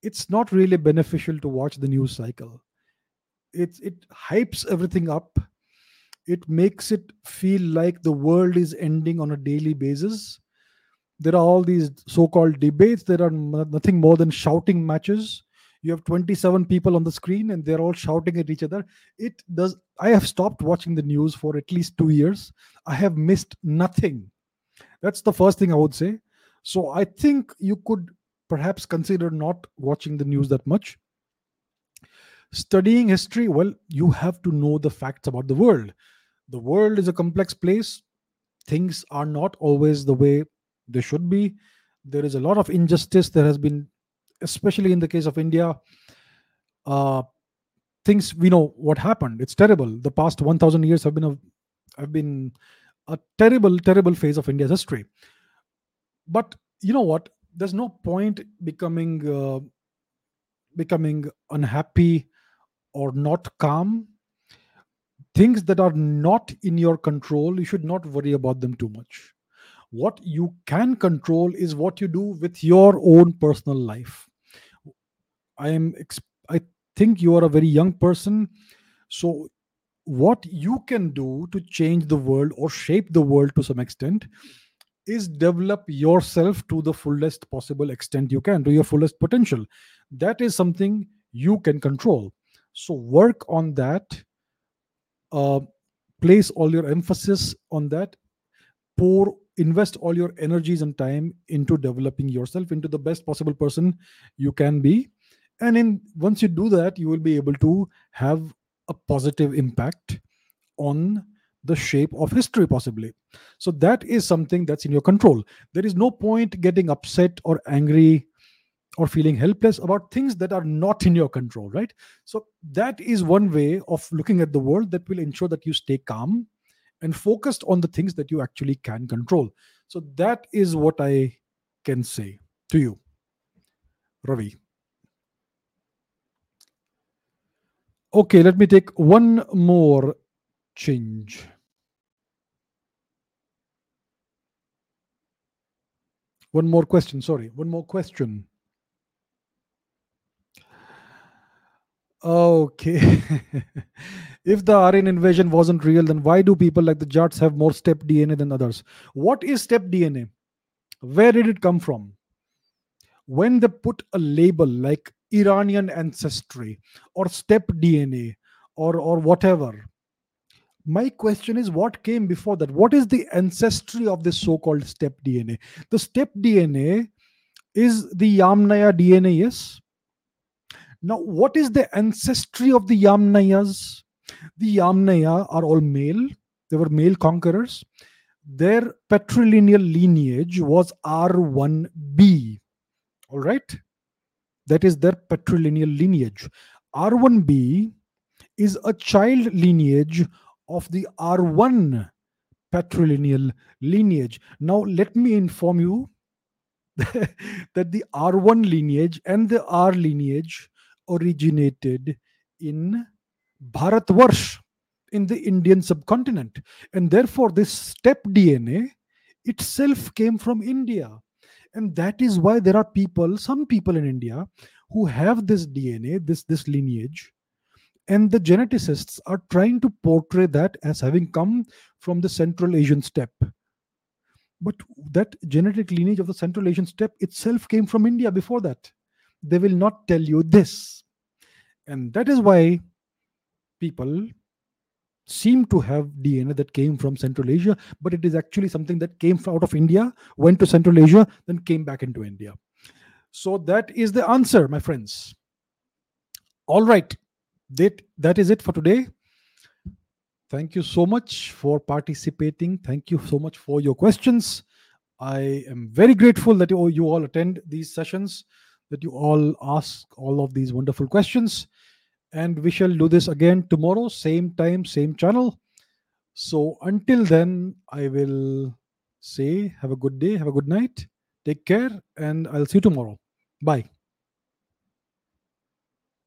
it's not really beneficial to watch the news cycle. It hypes everything up. It makes it feel like the world is ending on a daily basis. There are all these so-called debates. There are nothing more than shouting matches. You have 27 people on the screen and they're all shouting at each other. It does. I have stopped watching the news for at least 2 years. I have missed nothing. That's the first thing I would say. So I think you could perhaps consider not watching the news that much. Studying history, well, you have to know the facts about the world. The world is a complex place. Things are not always the way they should be. There is a lot of injustice. There has been, especially in the case of India, things we know what happened. It's terrible. The past 1,000 years have been a terrible, terrible phase of India's history. But you know what? There's no point becoming unhappy or not calm. Things that are not in your control, you should not worry about them too much. What you can control is what you do with your own personal life. I think you are a very young person. So what you can do to change the world or shape the world to some extent is develop yourself to the fullest possible extent you can, to your fullest potential. That is something you can control. So work on that. Place all your emphasis on that. Invest all your energies and time into developing yourself into the best possible person you can be. And once you do that, you will be able to have a positive impact on the shape of history, possibly. So that is something that's in your control. There is no point getting upset or angry or feeling helpless about things that are not in your control, right? So that is one way of looking at the world that will ensure that you stay calm and focused on the things that you actually can control. So that is what I can say to you, Ravi. Okay, let me take one more change. One more question, sorry. One more question. Okay. If the Aryan invasion wasn't real, then why do people like the Jats have more step DNA than others? What is step DNA? Where did it come from? When they put a label like Iranian ancestry or step DNA or whatever, my question is, what came before that? What is the ancestry of this so-called step DNA? The step DNA is the Yamnaya DNA, yes? Now, what is the ancestry of the Yamnayas? The Yamnaya are all male. They were male conquerors. Their patrilineal lineage was R1B. All right? That is their patrilineal lineage. R1B is a child lineage of the R1 patrilineal lineage. Now, let me inform you that the R1 lineage and the R lineage originated in Bharatvarsh, in the Indian subcontinent. And therefore, this step DNA itself came from India. And that is why there are people, some people in India, who have this DNA, this lineage. And the geneticists are trying to portray that as having come from the Central Asian steppe. But that genetic lineage of the Central Asian steppe itself came from India before that. They will not tell you this. And that is why people seem to have DNA that came from Central Asia, but it is actually something that came out of India, went to Central Asia, then came back into India. So that is the answer, my friends. All right. That is it for today. Thank you so much for participating. Thank you so much for your questions. I am very grateful that you all attend these sessions, that you all ask all of these wonderful questions. And we shall do this again tomorrow, same time, same channel. So until then, I will say have a good day, have a good night, take care, and I'll see you tomorrow. Bye.